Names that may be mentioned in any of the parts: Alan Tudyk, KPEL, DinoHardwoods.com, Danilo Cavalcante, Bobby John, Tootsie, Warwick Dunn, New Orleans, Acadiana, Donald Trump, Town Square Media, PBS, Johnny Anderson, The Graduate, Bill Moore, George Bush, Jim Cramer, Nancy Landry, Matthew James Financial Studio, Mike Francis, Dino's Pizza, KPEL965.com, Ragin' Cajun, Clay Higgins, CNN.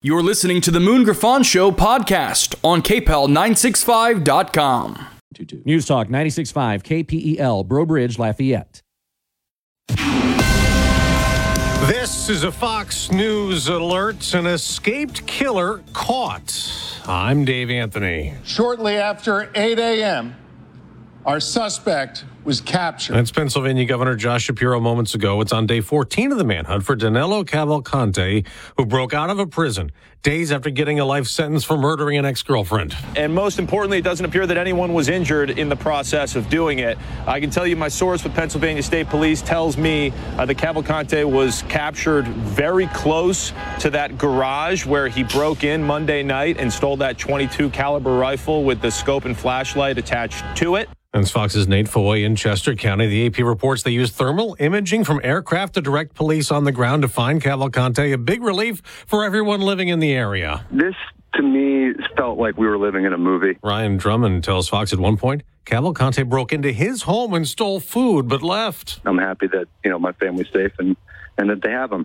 You're listening to the Moon Griffon Show podcast on KPEL965.com. News Talk 96.5, KPEL, Brobridge, Lafayette. This is a Fox News alert. An escaped killer caught. I'm Dave Anthony. Shortly after 8 a.m., our suspect was captured. That's Pennsylvania Governor Josh Shapiro moments ago. It's on day 14 of the manhunt for Danilo Cavalcante, who broke out of a prison days after getting a life sentence for murdering an ex-girlfriend. And most importantly, it doesn't appear that anyone was injured in the process of doing it. I can tell you my source with Pennsylvania State Police tells me that Cavalcante was captured very close to that garage where he broke in Monday night and stole that .22 caliber rifle with the scope and flashlight attached to it. And Fox's Nate Foy in Chester County. The AP reports they used thermal imaging from aircraft to direct police on the ground to find Cavalcante, a big relief for everyone living in the area. This, to me, felt like we were living in a movie. Ryan Drummond tells Fox at one point, Cavalcante broke into his home and stole food but left. I'm happy that, my family's safe and that they have him.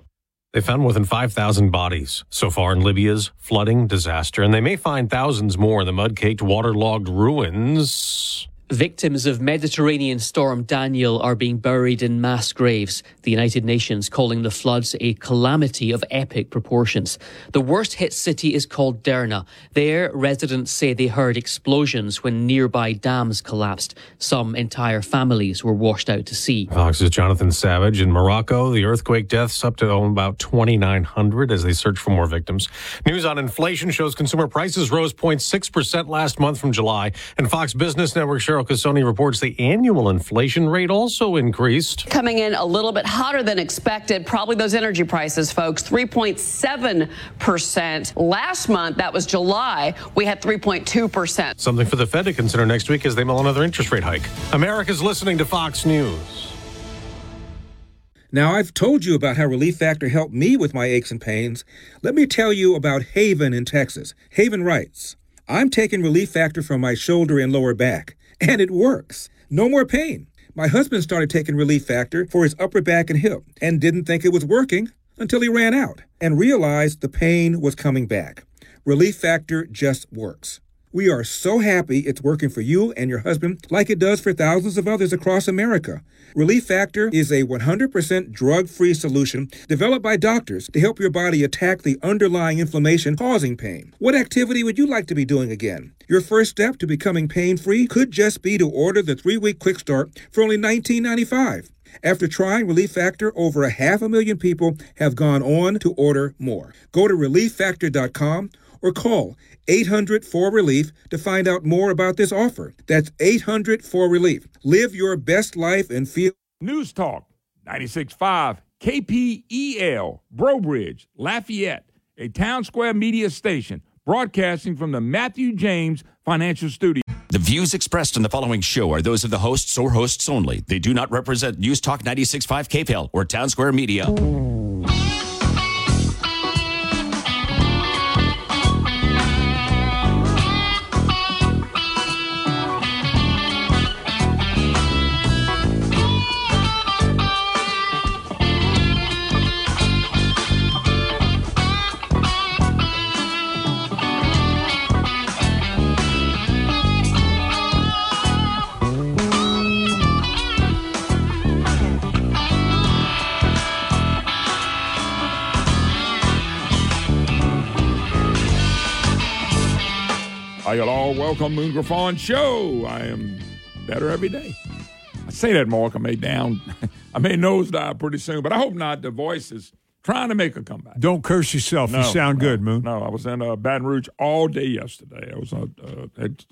They found more than 5,000 bodies so far in Libya's flooding disaster, and they may find thousands more in the mud-caked, waterlogged ruins. Victims of Mediterranean storm Daniel are being buried in mass graves, the United Nations calling the floods a calamity of epic proportions. The worst-hit city is called Derna. There, residents say they heard explosions when nearby dams collapsed. Some entire families were washed out to sea. Fox's Jonathan Savage in Morocco. The earthquake deaths up to about 2,900 as they search for more victims. News on inflation shows consumer prices rose 0.6% last month from July, and Fox Business Network Cheryl Cassoni reports the annual inflation rate also increased. Coming in a little bit hotter than expected, probably those energy prices, folks, 3.7%. Last month, that was July, we had 3.2%. Something for the Fed to consider next week as they mill another interest rate hike. America's listening to Fox News. Now, I've told you about how Relief Factor helped me with my aches and pains. Let me tell you about Haven in Texas. Haven writes, I'm taking Relief Factor from my shoulder and lower back. And it works. No more pain. My husband started taking Relief Factor for his upper back and hip and didn't think it was working until he ran out and realized the pain was coming back. Relief Factor just works. We are so happy it's working for you and your husband like it does for thousands of others across America. Relief Factor is a 100% drug-free solution developed by doctors to help your body attack the underlying inflammation causing pain. What activity would you like to be doing again? Your first step to becoming pain-free could just be to order the 3-week quick start for only $19.95. After trying Relief Factor, over 500,000 people have gone on to order more. Go to relieffactor.com or call 800-4-RELIEF to find out more about this offer. That's 800-4-RELIEF. Live your best life and feel... News Talk 96.5 KPEL, Brobridge, Lafayette, a Town Square Media station, broadcasting from the Matthew James Financial Studio. The views expressed in the following show are those of the hosts or hosts only. They do not represent News Talk 96.5 KPEL or Town Square Media. Y'all all welcome Moon Griffon Show. I am better every day. I say that, Mark. I may nosedive pretty soon, but I hope not. The voice is trying to make a comeback. Don't curse yourself. No, you sound good, Moon. No, I was in Baton Rouge all day yesterday. I was at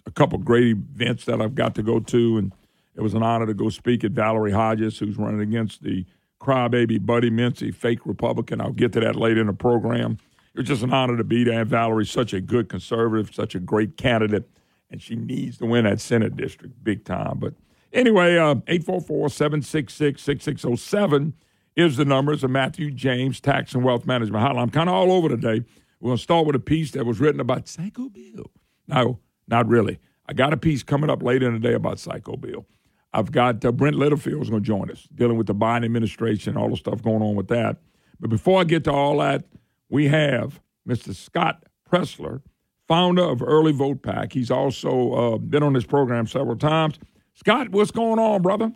a couple great events that I've got to go to, and it was an honor to go speak at Valerie Hodges, who's running against the crybaby Buddy Mincey, fake Republican. I'll get to that later in the program. It was just an honor to be there. Valerie's such a good conservative, such a great candidate, and she needs to win that Senate district big time. But anyway, 844-766-6607 is the number. It's a Matthew James Tax and Wealth Management Hotline. I'm kind of all over today. We're going to start with a piece that was written about Psycho Bill. No, not really. I got a piece coming up later in the day about Psycho Bill. I've got Brent Littlefield is going to join us, dealing with the Biden administration and all the stuff going on with that. But before I get to all that, we have Mr. Scott Presler, founder of Early Vote Pack. He's also been on this program several times. Scott, what's going on, brother?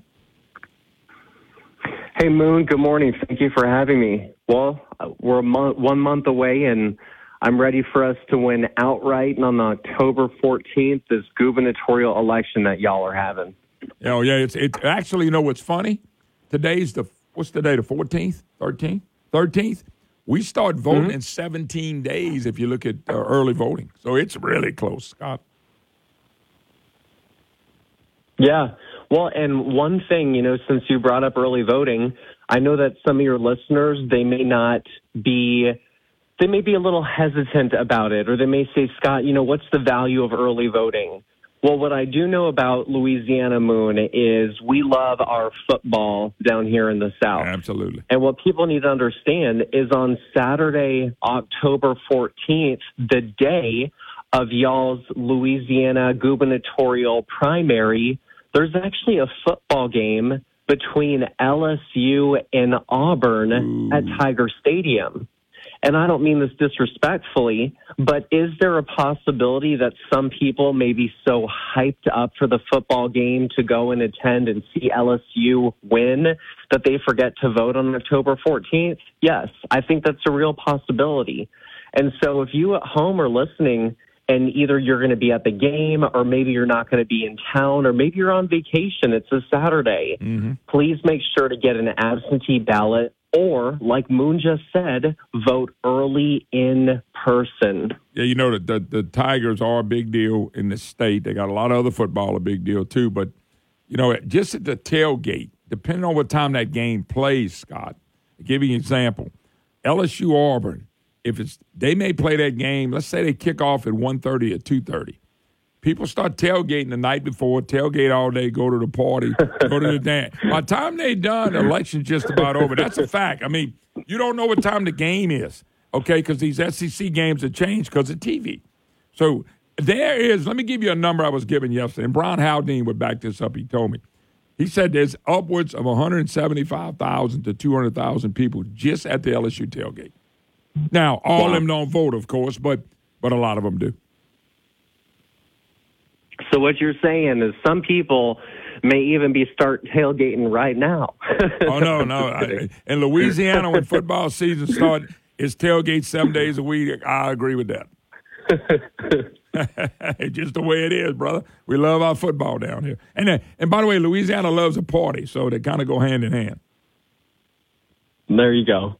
Hey, Moon. Good morning. Thank you for having me. Well, we're 1 month away, and I'm ready for us to win outright. And on October 14th, this gubernatorial election that y'all are having. Oh, yeah. It's actually, you know what's funny? Today's the, what's the day, the 14th, 13th? 13th. We start voting in 17 days if you look at early voting. So it's really close, Scott. Yeah. Well, and one thing, you know, since you brought up early voting, I know that some of your listeners, they may not be, they may be a little hesitant about it, or they may say, Scott, you know, what's the value of early voting? Well, what I do know about Louisiana, Moon, is we love our football down here in the South. Absolutely. And what people need to understand is on Saturday, October 14th, the day of y'all's Louisiana gubernatorial primary, there's actually a football game between LSU and Auburn at Tiger Stadium. And I don't mean this disrespectfully, but is there a possibility that some people may be so hyped up for the football game to go and attend and see LSU win that they forget to vote on October 14th? Yes, I think that's a real possibility. And so if you at home are listening and either you're going to be at the game or maybe you're not going to be in town or maybe you're on vacation, it's a Saturday, please make sure to get an absentee ballot. Or, like Moon just said, vote early in person. Yeah, you know, the Tigers are a big deal in the state. They got a lot of other football, a big deal too. But, you know, just at the tailgate, depending on what time that game plays, Scott, I'll give you an example. LSU Auburn, if it's they may play that game, let's say they kick off at 1:30 or 2:30. People start tailgating the night before, tailgate all day, go to the party, go to the dance. By the time they done, the election's just about over. That's a fact. I mean, you don't know what time the game is, okay, because these SEC games have changed because of TV. So there is, let me give you a number I was given yesterday, and Brian Haldane would back this up, he told me. He said there's upwards of 175,000 to 200,000 people just at the LSU tailgate. Now, all of them don't vote, of course, but a lot of them do. So what you're saying is some people may even be start tailgating right now. Oh, no. In Louisiana, when football season starts, it's tailgate 7 days a week. I agree with that. Just the way it is, brother. We love our football down here. And by the way, Louisiana loves a party, so they kind of go hand in hand. There you go.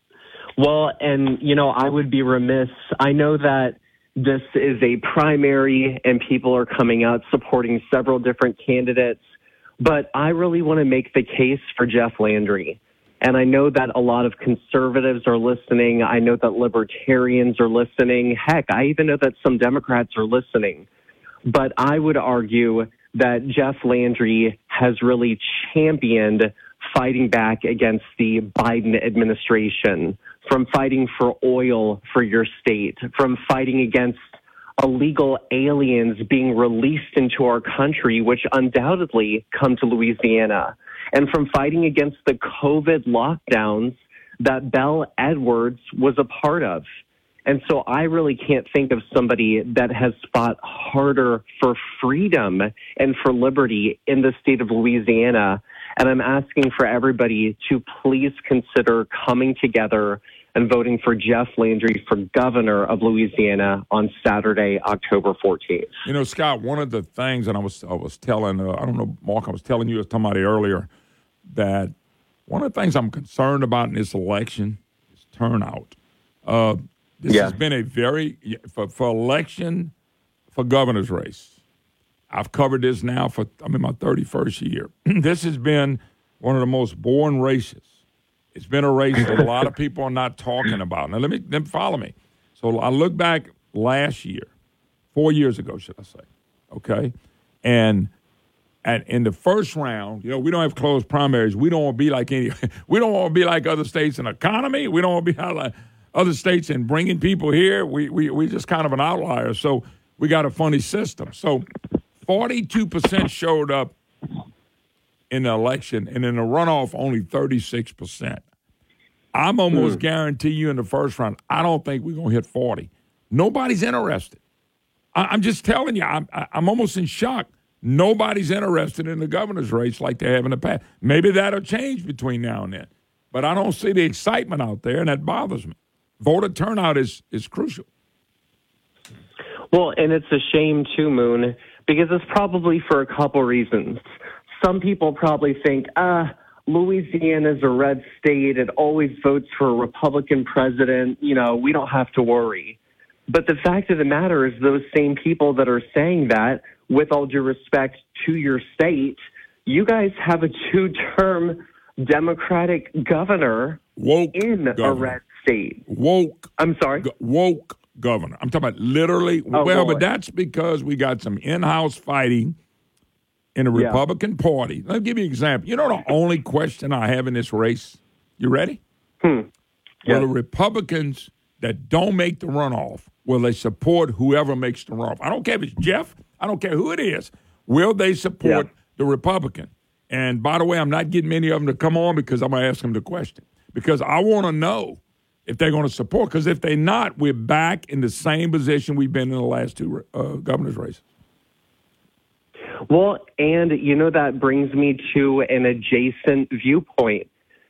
Well, and, you know, I would be remiss. I know that this is a primary and people are coming out supporting several different candidates, but I really want to make the case for Jeff Landry. And I know that a lot of conservatives are listening. I know that libertarians are listening. Heck, I even know that some Democrats are listening. But I would argue that Jeff Landry has really championed fighting back against the Biden administration, from fighting for oil for your state, from fighting against illegal aliens being released into our country, which undoubtedly come to Louisiana, and from fighting against the COVID lockdowns that Belle Edwards was a part of. And so I really can't think of somebody that has fought harder for freedom and for liberty in the state of Louisiana. And I'm asking for everybody to please consider coming together and voting for Jeff Landry for governor of Louisiana on Saturday, October 14th. You know, Scott, one of the things, and I was telling, I don't know, Mark, I was telling you somebody earlier, that one of the things I'm concerned about in this election is turnout. This has been a very, for election, for governor's race. I've covered this now for, I'm in my 31st year. This has been one of the most boring races. It's been a race that a lot of people are not talking about. Now, let me follow me. So I look back last year, 4 years ago, should I say, okay? And in the first round, you know, we don't have closed primaries. We don't want to be like we don't want to be like other states in economy. We don't want to be like other states in bringing people here. We're just kind of an outlier. So we got a funny system. So 42% showed up in the election, and in the runoff, only 36%. I'm almost guarantee you in the first round, I don't think we're going to hit 40. Nobody's interested. I'm just telling you, I'm almost in shock. Nobody's interested in the governor's race like they have in the past. Maybe that'll change between now and then. But I don't see the excitement out there, and that bothers me. Voter turnout is crucial. Well, and it's a shame, too, Moon, because it's probably for a couple reasons. Some people probably think, Louisiana is a red state. It always votes for a Republican president. You know, we don't have to worry. But the fact of the matter is those same people that are saying that, with all due respect to your state, you guys have a two-term Democratic governor a red state. Woke governor. I'm talking about literally. But that's because we got some in-house fighting in the Republican Party. Let me give you an example. You know the only question I have in this race? You ready? Well, the Republicans that don't make the runoff, will they support whoever makes the runoff? I don't care if it's Jeff. I don't care who it is. Will they support the Republican? And by the way, I'm not getting many of them to come on because I'm going to ask them the question. Because I want to know if they're going to support. Because if they're not, we're back in the same position we've been in the last two governor's races. Well, and, you know, that brings me to an adjacent viewpoint.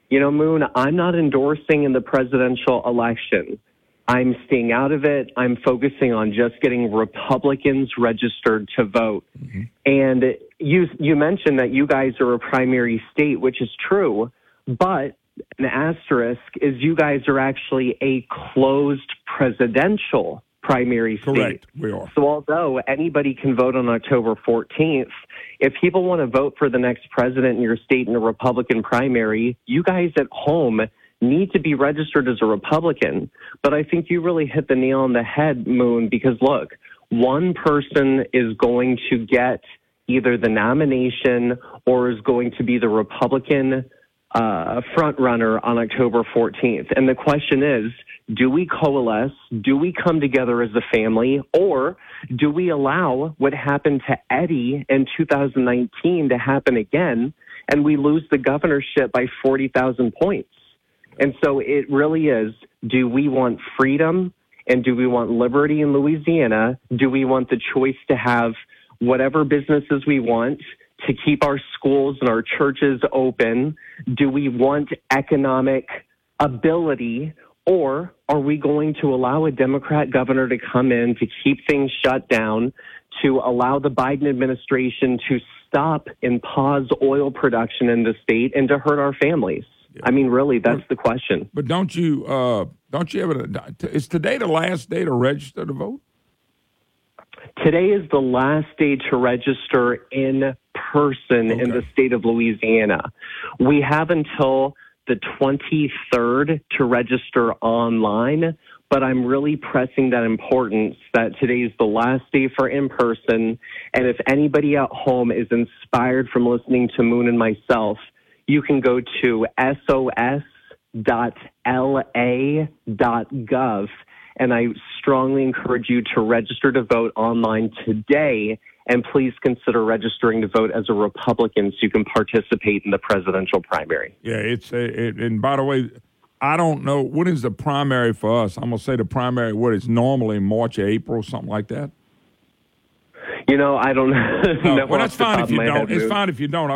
You know, Moon, I'm not endorsing in the presidential election. I'm staying out of it. I'm focusing on just getting Republicans registered to vote. Mm-hmm. And you mentioned that you guys are a primary state, which is true, but an asterisk is you guys are actually a closed presidential primary state. Correct, we are. So although anybody can vote on October 14th, if people want to vote for the next president in your state in a Republican primary, you guys at home need to be registered as a Republican. But I think you really hit the nail on the head, Moon, because look, one person is going to get either the nomination or is going to be the Republican front runner on October 14th. And the question is, do we coalesce? Do we come together as a family? Or do we allow what happened to Eddie in 2019 to happen again, and we lose the governorship by 40,000 points? And so it really is, do we want freedom and do we want liberty in Louisiana? Do we want the choice to have whatever businesses we want, to keep our schools and our churches open? Do we want economic ability, or are we going to allow a Democrat governor to come in to keep things shut down, to allow the Biden administration to stop and pause oil production in the state and to hurt our families? I mean, really, that's the question. But don't you ever? Is today the last day to register to vote? Today is the last day to register in person in the state of Louisiana. We have until the 23rd to register online, but I'm really pressing that importance that today is the last day for in person. And if anybody at home is inspired from listening to Moon and myself, you can go to sos.la.gov, and I strongly encourage you to register to vote online today, and please consider registering to vote as a Republican so you can participate in the presidential primary. Yeah, and by the way, I don't know, what is the primary for us? I'm going to say the primary, what is normally March or April, something like that? You know, I don't know. Well, that's fine if you don't. It's fine if you don't.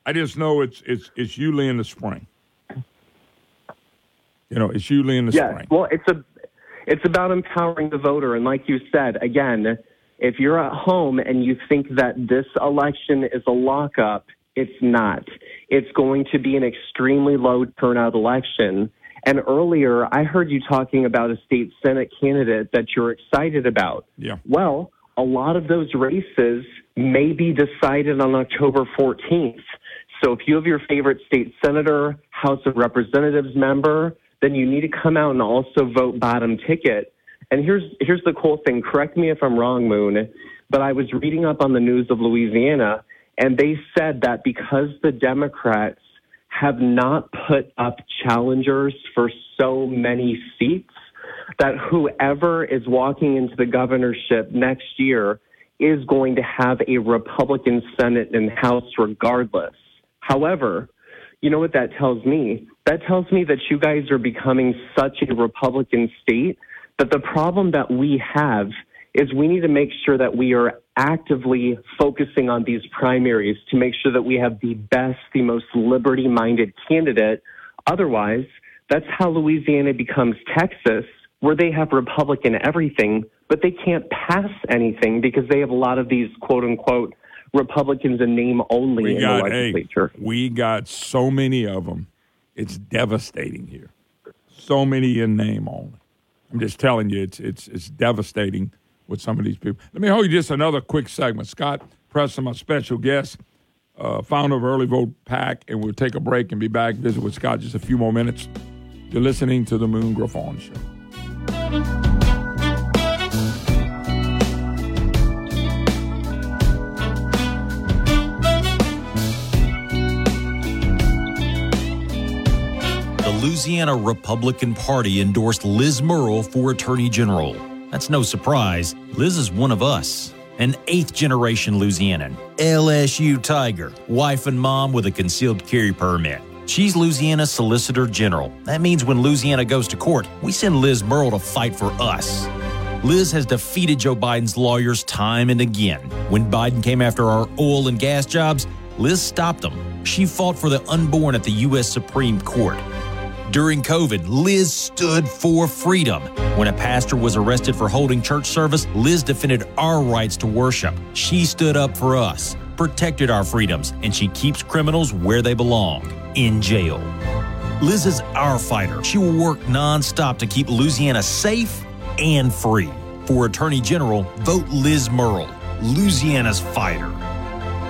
I just know it's usually in the spring. You know, it's usually in the spring. Well, it's about empowering the voter. And like you said, again, if you're at home and you think that this election is a lockup, it's not. It's going to be an extremely low turnout election. And earlier, I heard you talking about a state Senate candidate that you're excited about. Yeah. Well, a lot of those races may be decided on October 14th. So if you have your favorite state senator, House of Representatives member, then you need to come out and also vote bottom ticket. And here's the cool thing. Correct me if I'm wrong, Moon, but I was reading up on the news of Louisiana, and they said that because the Democrats have not put up challengers for so many seats, that whoever is walking into the governorship next year is going to have a Republican Senate and House regardless. However, you know what that tells me? That tells me that you guys are becoming such a Republican state But the problem that we have is we need to make sure that we are actively focusing on these primaries to make sure that we have the best, the most liberty-minded candidate. Otherwise, that's how Louisiana becomes Texas, where they have Republican everything, but they can't pass anything because they have a lot of these, quote-unquote, Republicans in name only in the legislature. We got so many of them. It's devastating here. So many in name only. I'm just telling you, it's devastating with some of these people. Let me hold you just another quick segment. Scott Presler, my special guest, founder of Early Vote PAC, and we'll take a break and be back, visit with Scott just a few more minutes. You're listening to the Moon Griffon Show. The Louisiana Republican Party endorsed Liz Murrill for Attorney General. That's no surprise. Liz is one of us, an eighth-generation Louisianan, LSU Tiger, wife and mom with a concealed carry permit. She's Louisiana's Solicitor General. That means when Louisiana goes to court, we send Liz Murrill to fight for us. Liz has defeated Joe Biden's lawyers time and again. When Biden came after our oil and gas jobs, Liz stopped them. She fought for the unborn at the U.S. Supreme Court. During COVID, Liz stood for freedom. When a pastor was arrested for holding church service, Liz defended our rights to worship. She stood up for us, protected our freedoms, and she keeps criminals where they belong, in jail. Liz is our fighter. She will work nonstop to keep Louisiana safe and free. For Attorney General, vote Liz Murrill, Louisiana's fighter.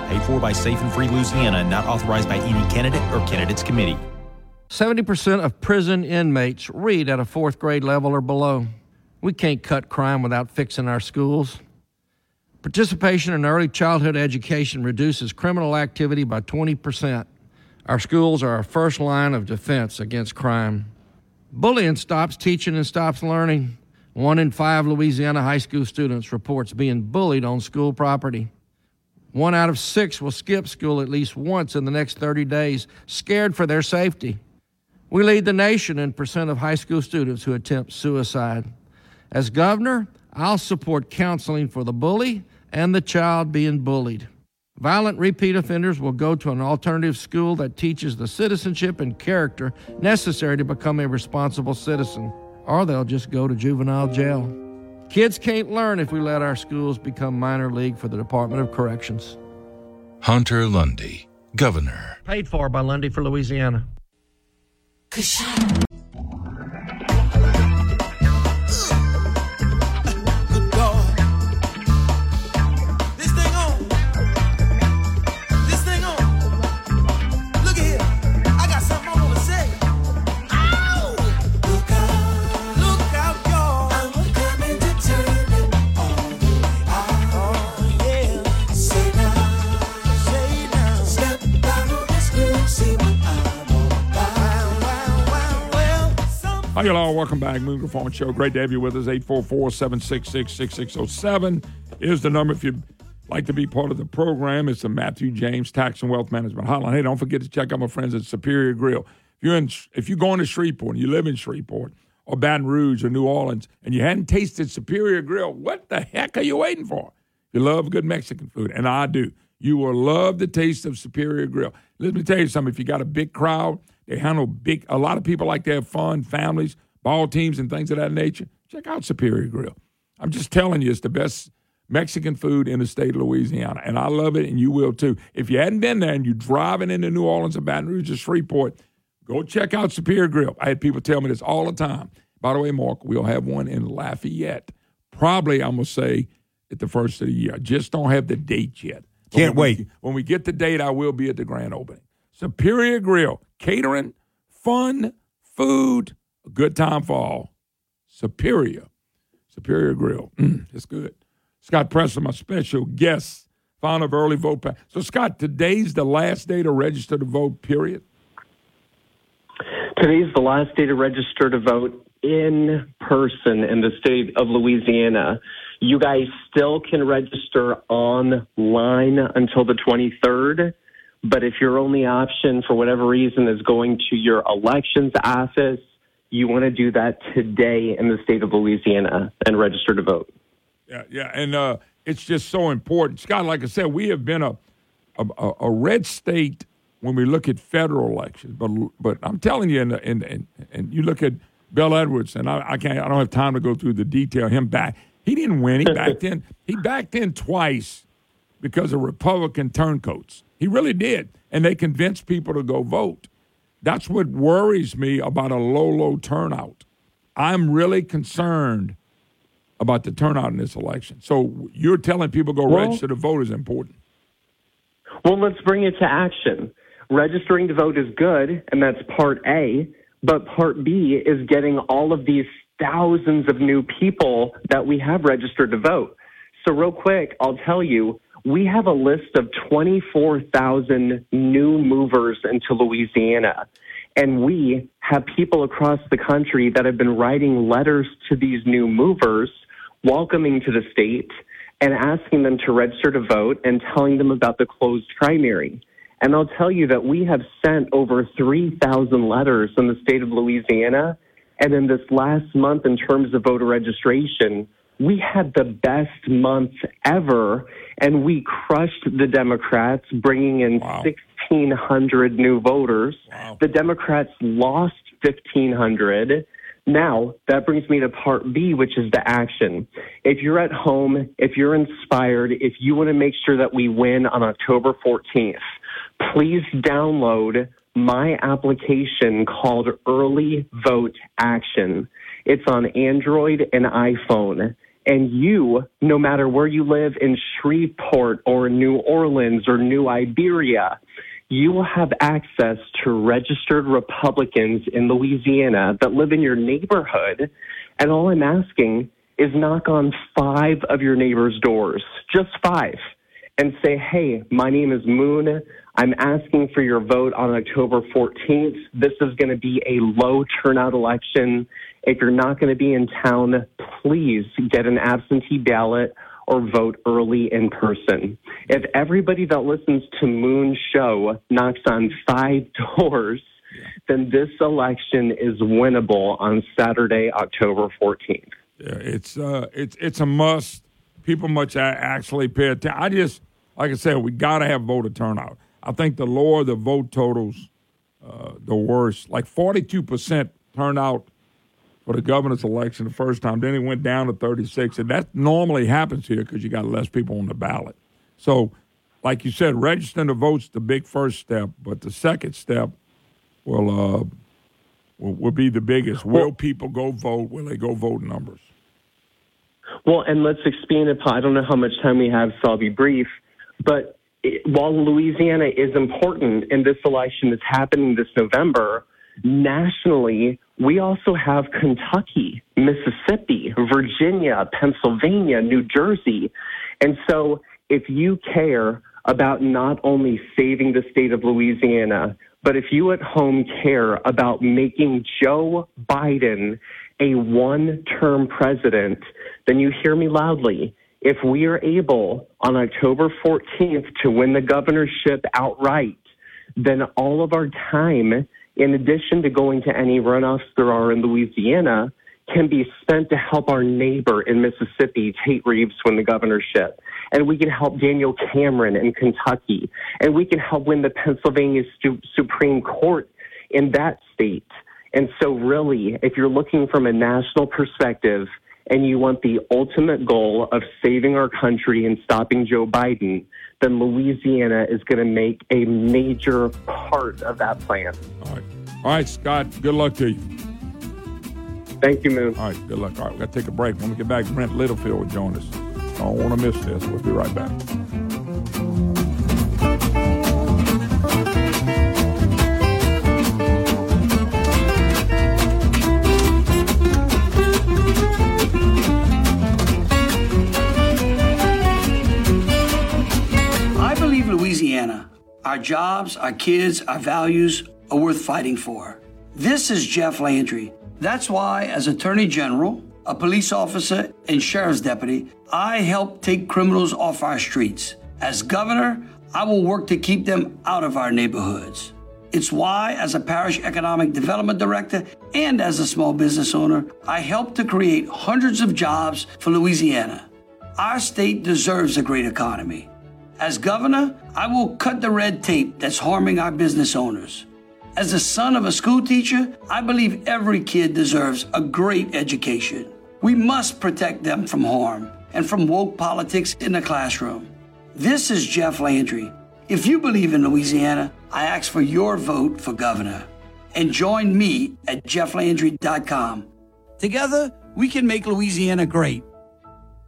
Paid for by Safe and Free Louisiana and not authorized by any candidate or candidates committee. 70% of prison inmates read at a fourth grade level or below. We can't cut crime without fixing our schools. Participation in early childhood education reduces criminal activity by 20%. Our schools are our first line of defense against crime. Bullying stops teaching and stops learning. 1 in 5 Louisiana high school students reports being bullied on school property. 1 out of 6 will skip school at least once in the next 30 days, scared for their safety. We lead the nation in percent of high school students who attempt suicide. As governor, I'll support counseling for the bully and the child being bullied. Violent repeat offenders will go to an alternative school that teaches the citizenship and character necessary to become a responsible citizen, or they'll just go to juvenile jail. Kids can't learn if we let our schools become minor league for the Department of Corrections. Hunter Lundy, governor. Paid for by Lundy for Louisiana. Hi, y'all. Welcome back. Moon Griffon Show. Great to have you with us. 844-766-6607 is the number if you'd like to be part of the program. It's the Matthew James Tax and Wealth Management Hotline. Hey, don't forget to check out my friends at Superior Grill. If you're going to Shreveport, and you live in Shreveport or Baton Rouge or New Orleans, and you hadn't tasted Superior Grill, what the heck are you waiting for? You love good Mexican food, and I do. You will love the taste of Superior Grill. Let me tell you something. If you got a big crowd, they handle a lot of people like to have fun, families, ball teams, and things of that nature. Check out Superior Grill. I'm just telling you, it's the best Mexican food in the state of Louisiana, and I love it, and you will too. If you hadn't been there and you're driving into New Orleans or Baton Rouge or Shreveport, go check out Superior Grill. I had people tell me this all the time. By the way, Mark, we'll have one in Lafayette. Probably, I'm going to say, at the first of the year. I just don't have the date yet. Can't wait. When we get the date, I will be at the grand opening. Superior Grill, catering, fun, food, a good time for all. Superior Grill. It's good. Scott Presler, my special guest, founder of Early Vote PAC. So, Scott, today's the last day to register to vote, period? Today's the last day to register to vote in person in the state of Louisiana. You guys still can register online until the 23rd. But if your only option for whatever reason is going to your elections office, you want to do that today in the state of Louisiana and register to vote. Yeah, and it's just so important. Scott, like I said, we have been a red state when we look at federal elections. But I'm telling you, and you look at Bill Edwards, and I don't have time to go through the detail. Him back, he didn't win. He backed in. He backed in twice because of Republican turncoats. He really did, and they convinced people to go vote. That's what worries me about a low turnout. I'm really concerned about the turnout in this election. So you're telling people go register to vote is important. Well, let's bring it to action. Registering to vote is good, and that's part A, but part B is getting all of these thousands of new people that we have registered to vote. So real quick, I'll tell you, we have a list of 24,000 new movers into Louisiana, and we have people across the country that have been writing letters to these new movers, welcoming to the state, and asking them to register to vote and telling them about the closed primary. And I'll tell you that we have sent over 3,000 letters in the state of Louisiana. And in this last month, in terms of voter registration, we had the best month ever, and we crushed the Democrats, bringing in 1,600 new voters. Wow. The Democrats lost 1,500. Now, that brings me to part B, which is the action. If you're at home, if you're inspired, if you want to make sure that we win on October 14th, please download my application called Early Vote Action. It's on Android and iPhone. And you, no matter where you live in Shreveport or New Orleans or New Iberia, you will have access to registered Republicans in Louisiana that live in your neighborhood. And all I'm asking is knock on 5 of your neighbor's doors, just 5, and say, hey, my name is Moon. I'm asking for your vote on October 14th. This is going to be a low turnout election. If you're not going to be in town, please get an absentee ballot or vote early in person. If everybody that listens to Moon's show knocks on 5 doors, then this election is winnable on Saturday, October 14th. Yeah, it's a must. People must actually pay attention. I just, like I said, we got to have voter turnout. I think the lower the vote totals, the worse. Like 42% turnout for the governor's election the first time. Then it went down to 36, and that normally happens here because you got less people on the ballot. So, like you said, registering to vote's the big first step, but the second step will be the biggest. Will people go vote? Will they go vote in numbers? Well, and let's expand upon. I don't know how much time we have, so I'll be brief. But while Louisiana is important in this election that's happening this November, nationally, we also have Kentucky, Mississippi, Virginia, Pennsylvania, New Jersey. And so if you care about not only saving the state of Louisiana, but if you at home care about making Joe Biden a one-term president, then you hear me loudly. If we are able on October 14th to win the governorship outright, then all of our time, in addition to going to any runoffs there are in Louisiana, can be spent to help our neighbor in Mississippi, Tate Reeves, win the governorship. And we can help Daniel Cameron in Kentucky. And we can help win the Pennsylvania Supreme Court in that state. And so really, if you're looking from a national perspective and you want the ultimate goal of saving our country and stopping Joe Biden, then Louisiana is going to make a major part of that plan. All right, Scott, good luck to you. Thank you, Moon. All right, good luck. All right, we've got to take a break. When we get back, Brent Littlefield will join us. I don't want to miss this. We'll be right back. Louisiana. Our jobs, our kids, our values are worth fighting for. This is Jeff Landry. That's why, as Attorney General, a police officer, and sheriff's deputy, I help take criminals off our streets. As governor, I will work to keep them out of our neighborhoods. It's why, as a parish economic development director, and as a small business owner, I helped to create hundreds of jobs for Louisiana. Our state deserves a great economy. As governor, I will cut the red tape that's harming our business owners. As the son of a school teacher, I believe every kid deserves a great education. We must protect them from harm and from woke politics in the classroom. This is Jeff Landry. If you believe in Louisiana, I ask for your vote for governor. And join me at jefflandry.com. Together, we can make Louisiana great.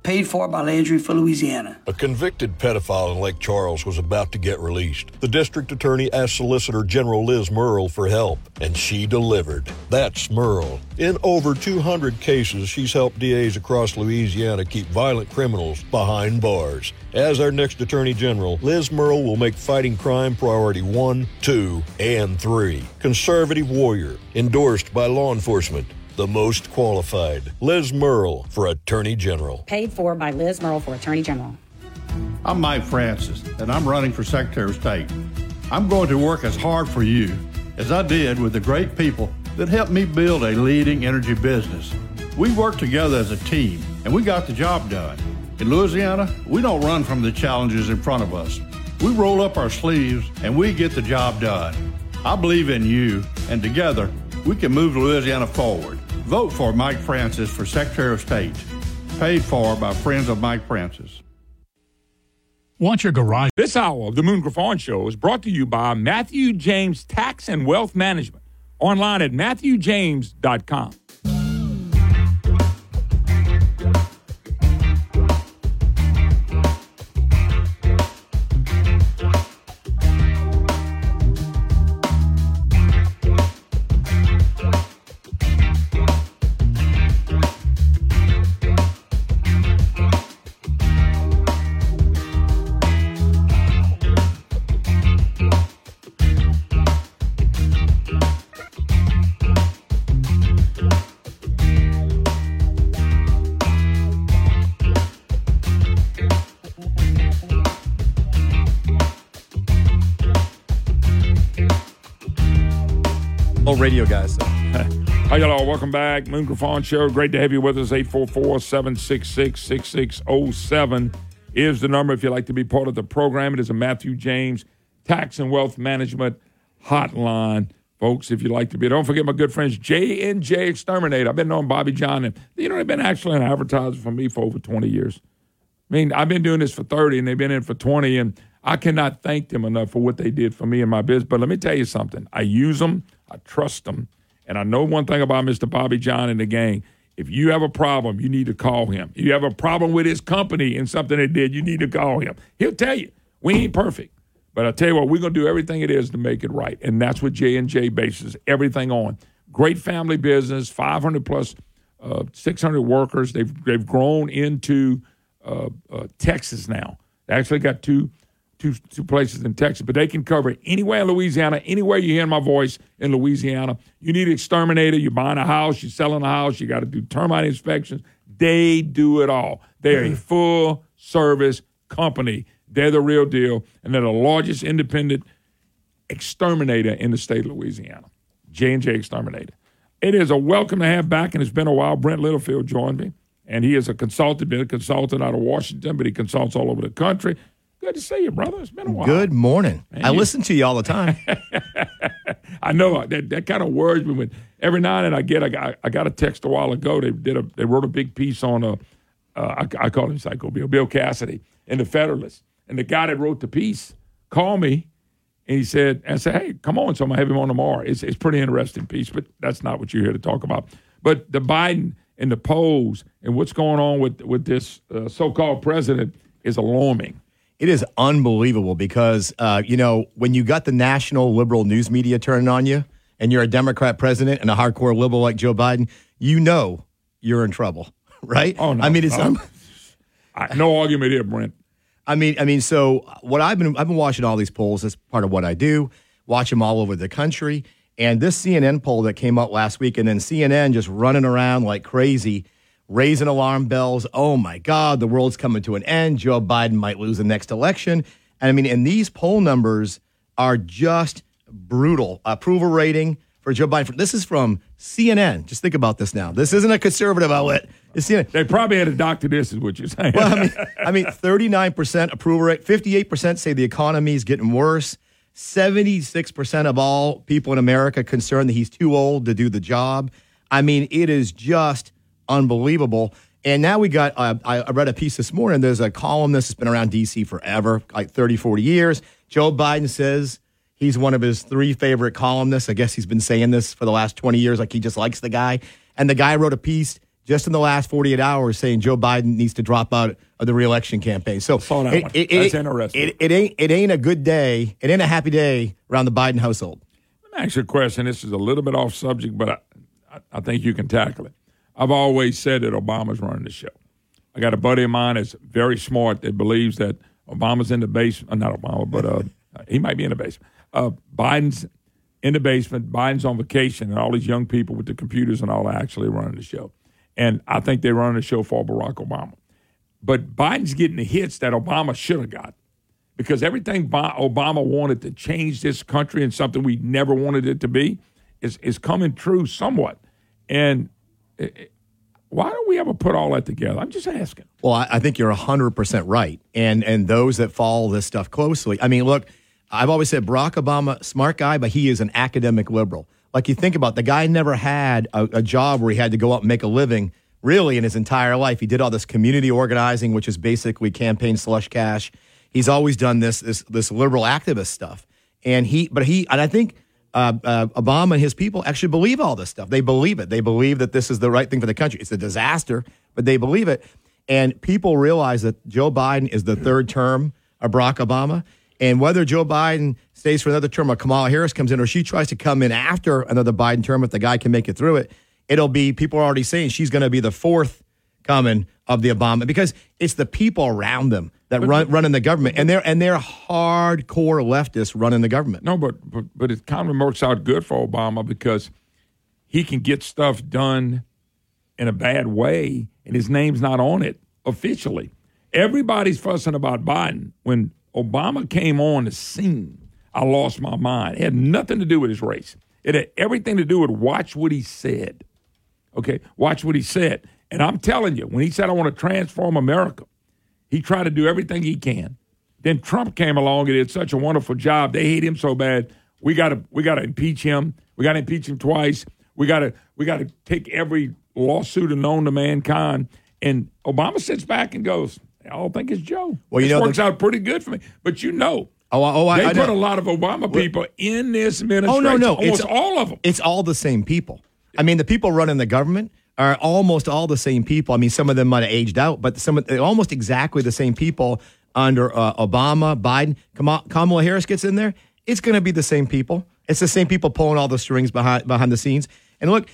Paid for by Landry for Louisiana. A convicted pedophile in Lake Charles was about to get released. The district attorney asked Solicitor General Liz Murrill for help, and she delivered. That's Murrill. In over 200 cases, she's helped DAs across Louisiana keep violent criminals behind bars. As our next attorney general, Liz Murrill will make fighting crime priority 1, 2, and 3. Conservative warrior, endorsed by law enforcement. The most qualified. Liz Murrill for Attorney General. Paid for by Liz Murrill for Attorney General. I'm Mike Francis, and I'm running for Secretary of State. I'm going to work as hard for you as I did with the great people that helped me build a leading energy business. We worked together as a team, and we got the job done. In Louisiana, we don't run from the challenges in front of us. We roll up our sleeves, and we get the job done. I believe in you, and together, we can move Louisiana forward. Vote for Mike Francis for Secretary of State. Paid for by friends of Mike Francis. Want your garage? This hour of the Moon Griffon Show is brought to you by Matthew James Tax and Wealth Management. Online at MatthewJames.com. Radio guys. Hi, y'all. Welcome back. Moon Griffon Show. Great to have you with us. 844-766-6607 is the number if you'd like to be part of the program. It is a Matthew James Tax and Wealth Management Hotline. Folks, if you'd like to be. Don't forget my good friends, J&J Exterminator. I've been knowing Bobby John. And, you know, they've been actually an advertiser for me for over 20 years. I mean, I've been doing this for 30, and they've been in for 20, and I cannot thank them enough for what they did for me and my business. But let me tell you something. I use them. I trust them. And I know one thing about Mr. Bobby John and the gang. If you have a problem, you need to call him. If you have a problem with his company and something they did, you need to call him. He'll tell you. We ain't perfect. But I tell you what, we're going to do everything it is to make it right. And that's what J&J bases everything on. Great family business, 500 plus, 600 workers. They've grown into Texas now. They actually got two places in Texas, but they can cover it anywhere in Louisiana, anywhere you hear my voice in Louisiana. You need an exterminator, you're buying a house, you're selling a house, you got to do termite inspections. They do it all. They're a full-service company. They're the real deal, and they're the largest independent exterminator in the state of Louisiana, J&J Exterminator. It is a welcome to have back, and it's been a while. Brent Littlefield joined me, and he is a consultant, been a consultant out of Washington, but he consults all over the country. Good to see you, brother. It's been a while. Good morning. Man, I listen to you all the time. I know that kind of worries me. Every now and then I got a text a while ago. They wrote a big piece on I call him Psycho Bill Cassidy in the Federalist. And the guy that wrote the piece called me and he said, hey, come on, so I'm gonna have him on tomorrow. It's a pretty interesting piece, but that's not what you're here to talk about. But the Biden and the polls and what's going on with this so-called president is alarming. It is unbelievable because, when you got the national liberal news media turning on you and you're a Democrat president and a hardcore liberal like Joe Biden, you know you're in trouble, right? Oh, no. I mean, it's no argument here, Brent. I mean, so what I've been watching all these polls. That's part of what I do, watch them all over the country. And this CNN poll that came out last week and then CNN just running around like crazy, raising alarm bells. Oh, my God, the world's coming to an end. Joe Biden might lose the next election. And these poll numbers are just brutal. Approval rating, for Joe Biden. This is from CNN. Just think about this now. This isn't a conservative outlet. It's CNN. They probably had a doctor. This is what you're saying. Well, I mean, 39% approval rate. 58% say the economy is getting worse. 76% of all people in America concerned that he's too old to do the job. I mean, it is just unbelievable. And now we got, I read a piece this morning. There's a columnist that's been around D.C. forever, like 30, 40 years. Joe Biden says he's one of his three favorite columnists. I guess he's been saying this for the last 20 years, like he just likes the guy. And the guy wrote a piece just in the last 48 hours saying Joe Biden needs to drop out of the reelection campaign. So that's interesting. It ain't a good day. It ain't a happy day around the Biden household. Let me ask you a question. This is a little bit off subject, but I think you can tackle it. I've always said that Obama's running the show. I got a buddy of mine that's very smart that believes that Obama's in the basement. Not Obama, but he might be in the basement. Biden's in the basement. Biden's on vacation, and all these young people with the computers and all are actually running the show. And I think they're running the show for Barack Obama. But Biden's getting the hits that Obama should have got because everything Obama wanted to change this country and something we never wanted it to be is coming true somewhat. And why don't we ever put all that together? I'm just asking. Well, I think you're 100% right. And those that follow this stuff closely. I mean, look, I've always said Barack Obama, smart guy, but he is an academic liberal. Like you think about, the guy never had a job where he had to go out and make a living really in his entire life. He did all this community organizing, which is basically campaign slush cash. He's always done this liberal activist stuff. And I think Obama and his people actually believe all this stuff. They believe it. They believe that this is the right thing for the country. It's a disaster, but they believe it. And people realize that Joe Biden is the third term of Barack Obama. And whether Joe Biden stays for another term or Kamala Harris comes in or she tries to come in after another Biden term, if the guy can make it through it, it'll be, people are already saying she's going to be the fourth coming of the Obama because it's the people around them that running the government. And they're hardcore leftists running the government. No, but it kind of works out good for Obama because he can get stuff done in a bad way and his name's not on it officially. Everybody's fussing about Biden when Obama came on the scene. I lost my mind. It had nothing to do with his race. It had everything to do with watch what he said. Okay, watch what he said. And I'm telling you, when he said, I want to transform America, he tried to do everything he can. Then Trump came along and did such a wonderful job. They hate him so bad. We gotta impeach him. We gotta impeach him twice. We gotta take every lawsuit known to mankind. And Obama sits back and goes, I don't think it's Joe. Well, this works out pretty good for me. But you know, they put a lot of Obama people in this administration. Oh, no. Almost all of them. It's all the same people. I mean, the people running the government are almost all the same people. I mean, some of them might have aged out, but almost exactly the same people under Obama, Biden. Kamala Harris gets in there. It's going to be the same people. It's the same people pulling all the strings behind the scenes. And look,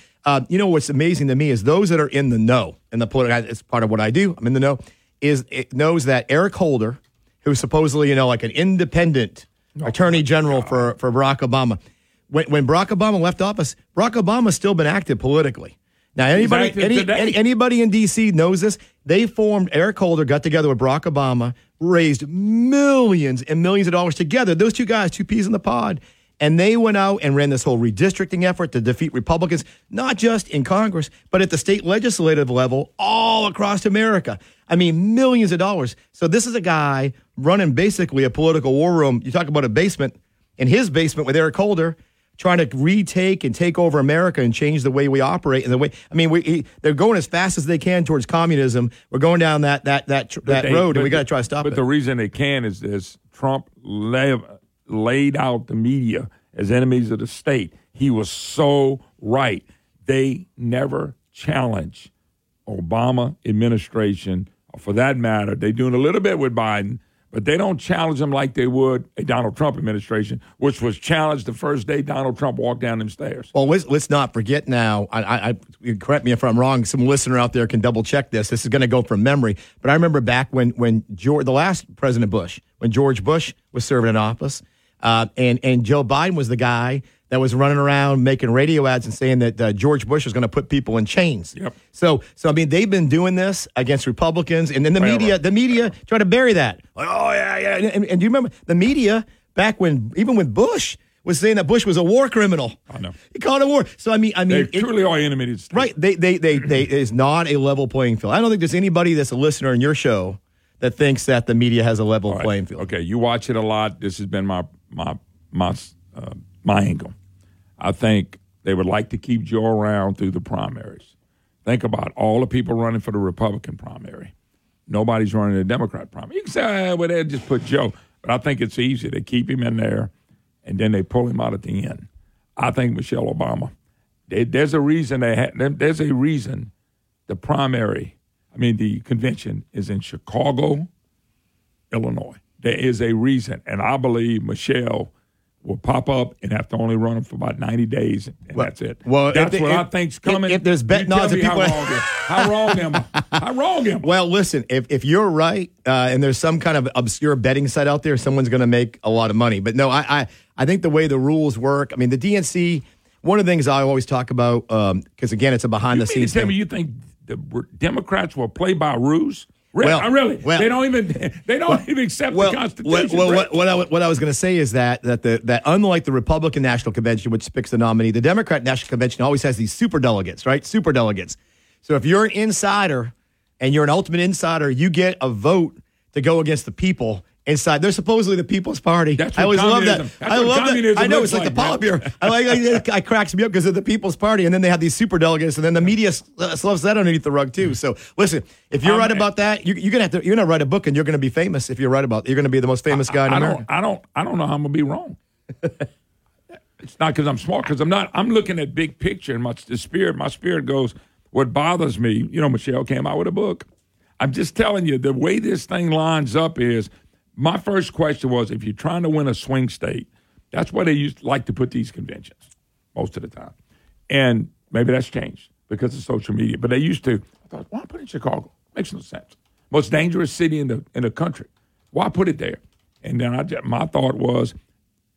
you know what's amazing to me is those that are in the know, and the political, it's part of what I do. I'm in the know. It knows that Eric Holder, who's supposedly, you know, like an independent attorney general for Barack Obama, when Barack Obama left office, Barack Obama's still been active politically. Now, anybody in D.C. knows this. They formed, Eric Holder got together with Barack Obama, raised millions and millions of dollars together. Those two guys, two peas in the pod. And they went out and ran this whole redistricting effort to defeat Republicans, not just in Congress, but at the state legislative level all across America. I mean, millions of dollars. So this is a guy running basically a political war room. You talk about a basement, in his basement with Eric Holder, trying to retake and take over America and change the way we operate. And the way, I mean, they're going as fast as they can towards communism. We're going down that road, and we got to try to stop it. But the reason they can is this: Trump laid out the media as enemies of the state. He was so right. They never challenge Obama administration. Or for that matter, they're doing a little bit with Biden, but they don't challenge them like they would a Donald Trump administration, which was challenged the first day Donald Trump walked down them stairs. Well, let's not forget now, I correct me if I'm wrong, some listener out there can double-check this. This is going to go from memory. But I remember back when the last President Bush, when George Bush was serving in office, and Joe Biden was the guy that was running around making radio ads and saying that George Bush was going to put people in chains. Yep. So I mean, they've been doing this against Republicans, and then the media tried to bury that. Like, oh yeah. And do you remember the media back when, even with Bush, was saying that Bush was a war criminal. I know. He called it war. So, I mean, they truly are enemies. Right. They it is not a level playing field. I don't think there's anybody that's a listener in your show that thinks that the media has a level playing field. Okay, you watch it a lot. This has been my angle. I think they would like to keep Joe around through the primaries. Think about all the people running for the Republican primary. Nobody's running the Democrat primary. You can say, well, they'll just put Joe. But I think it's easy. They keep him in there, and then they pull him out at the end. I think Michelle Obama. There's a reason there's a reason the primary. I mean, the convention is in Chicago, Illinois. There is a reason, and I believe Michelle will pop up and have to only run them for about 90 days, and that's it. Well, that's what I think's coming. If there's bet nods of people, how wrong am I? How wrong am I? Well, listen, if you're right, and there's some kind of obscure betting site out there, someone's going to make a lot of money. But no, I think the way the rules work. I mean, the DNC. One of the things I always talk about, because again, it's a behind the scenes thing. You think the Democrats will play by rules? Really, they don't even accept the Constitution. What I was going to say is that unlike the Republican National Convention, which picks the nominee, the Democrat National Convention always has these superdelegates, right? Superdelegates. So if you're an insider and you're an ultimate insider, you get a vote to go against the people inside. They're supposedly the People's Party. I always love that. I know it's like the Politburo. I cracks me up because of the People's Party, and then they have these superdelegates, and then the media loves that underneath the rug too. So listen, if you're right about that, you're gonna write a book, and you're gonna be famous if you're right about it. You're gonna be the most famous guy in America. I don't know how I'm gonna be wrong. It's not because I'm smart, because I'm not. I'm looking at big picture, and my spirit goes. What bothers me, Michelle came out with a book. I'm just telling you, the way this thing lines up is. My first question was, if you're trying to win a swing state, that's where they like to put these conventions most of the time. And maybe that's changed because of social media. But they used to, I thought, why put it in Chicago? Makes no sense. Most dangerous city in the country. Why put it there? And then my thought was,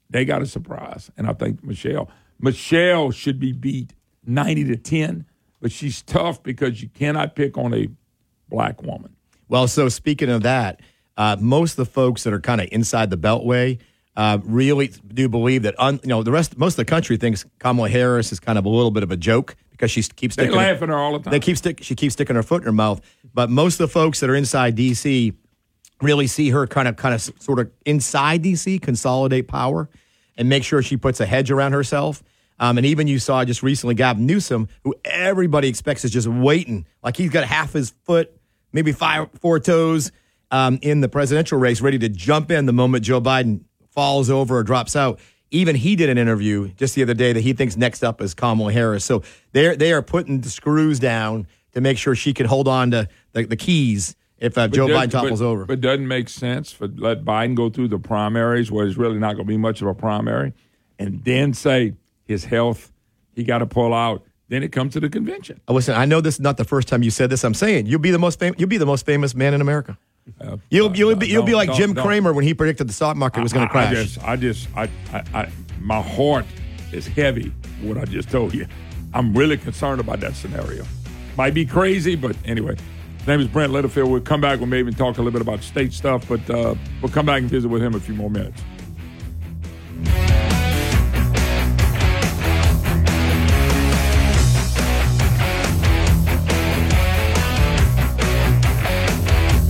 they got a surprise. And I think Michelle should be beat 90-10, but she's tough because you cannot pick on a black woman. Well, so speaking of that, most of the folks that are kind of inside the Beltway really do believe that, most of the country thinks Kamala Harris is kind of a little bit of a joke because she keeps sticking. They laugh at her all the time. She keeps sticking her foot in her mouth. But most of the folks that are inside D.C. really see her kind of sort of inside D.C. consolidate power and make sure she puts a hedge around herself. And even you saw just recently Gavin Newsom, who everybody expects is just waiting. Like he's got half his foot, maybe four toes, in the presidential race, ready to jump in the moment Joe Biden falls over or drops out. Even he did an interview just the other day that he thinks next up is Kamala Harris. So they are putting the screws down to make sure she can hold on to the keys if Joe Biden topples over. But it doesn't make sense for let Biden go through the primaries where it's really not going to be much of a primary, and then say his health, he got to pull out. Then it comes to the convention. Oh, listen, I know this is not the first time you said this. I'm saying you'll be the most famous man in America. You'll be like Jim Cramer when he predicted the stock market was going to crash. My heart is heavy. What I just told you, I'm really concerned about that scenario. Might be crazy, but anyway. His name is Brent Littlefield. We'll come back. We'll maybe even talk a little bit about state stuff, but we'll come back and visit with him in a few more minutes.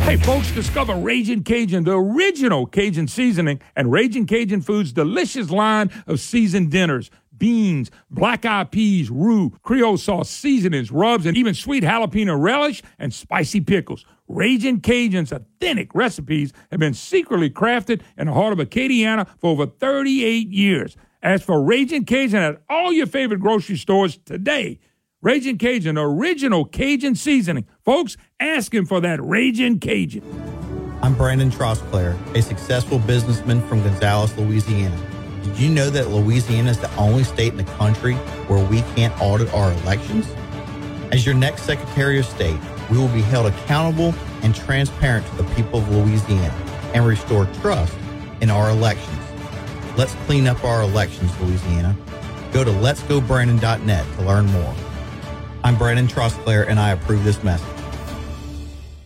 Hey, folks, discover Ragin' Cajun, the original Cajun seasoning, and Ragin' Cajun Foods' delicious line of seasoned dinners. Beans, black-eyed peas, roux, Creole sauce, seasonings, rubs, and even sweet jalapeno relish and spicy pickles. Ragin' Cajun's authentic recipes have been secretly crafted in the heart of Acadiana for over 38 years. As for Ragin' Cajun at all your favorite grocery stores today, Ragin' Cajun, original Cajun seasoning. Folks, ask him for that Ragin' Cajun. I'm Brandon Trostclair, a successful businessman from Gonzales, Louisiana. Did you know that Louisiana is the only state in the country where we can't audit our elections? As your next Secretary of State, we will be held accountable and transparent to the people of Louisiana and restore trust in our elections. Let's clean up our elections, Louisiana. Go to letsgobrandon.net to learn more. I'm Brandon Trostclair, and I approve this message.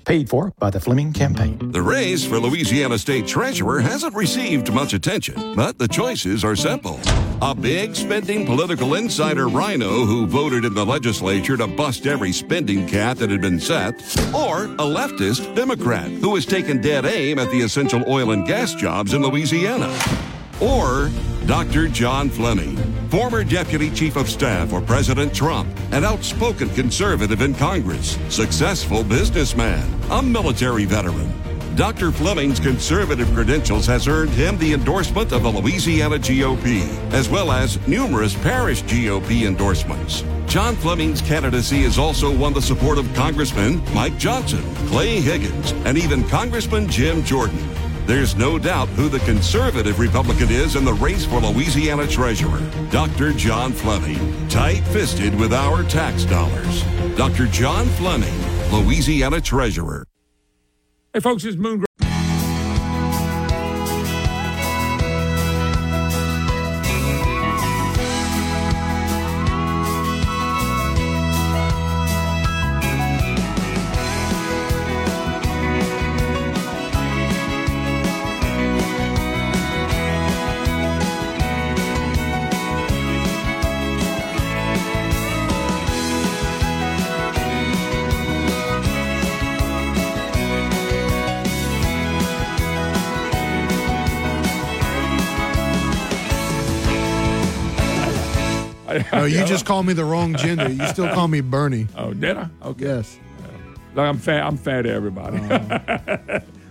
Paid for by the Fleming Campaign. The race for Louisiana State Treasurer hasn't received much attention, but the choices are simple. a big-spending political insider rhino who voted in the legislature to bust every spending cap that had been set, or a leftist Democrat who has taken dead aim at the essential oil and gas jobs in Louisiana, or Dr. John Fleming, former Deputy Chief of Staff for President Trump, an outspoken conservative in Congress, successful businessman, a military veteran. Dr. Fleming's conservative credentials has earned him the endorsement of the Louisiana GOP, as well as numerous parish GOP endorsements. John Fleming's candidacy has also won the support of Congressman Mike Johnson, Clay Higgins, and even Congressman Jim Jordan. There's no doubt who the conservative Republican is in the race for Louisiana Treasurer. Dr. John Fleming, tight-fisted with our tax dollars. Dr. John Fleming, Louisiana Treasurer. Hey, folks, it's Moon Griffon. No, you just called me the wrong gender. You still call me Bernie. Oh, did I? Okay. Yes. Like I'm fair to everybody.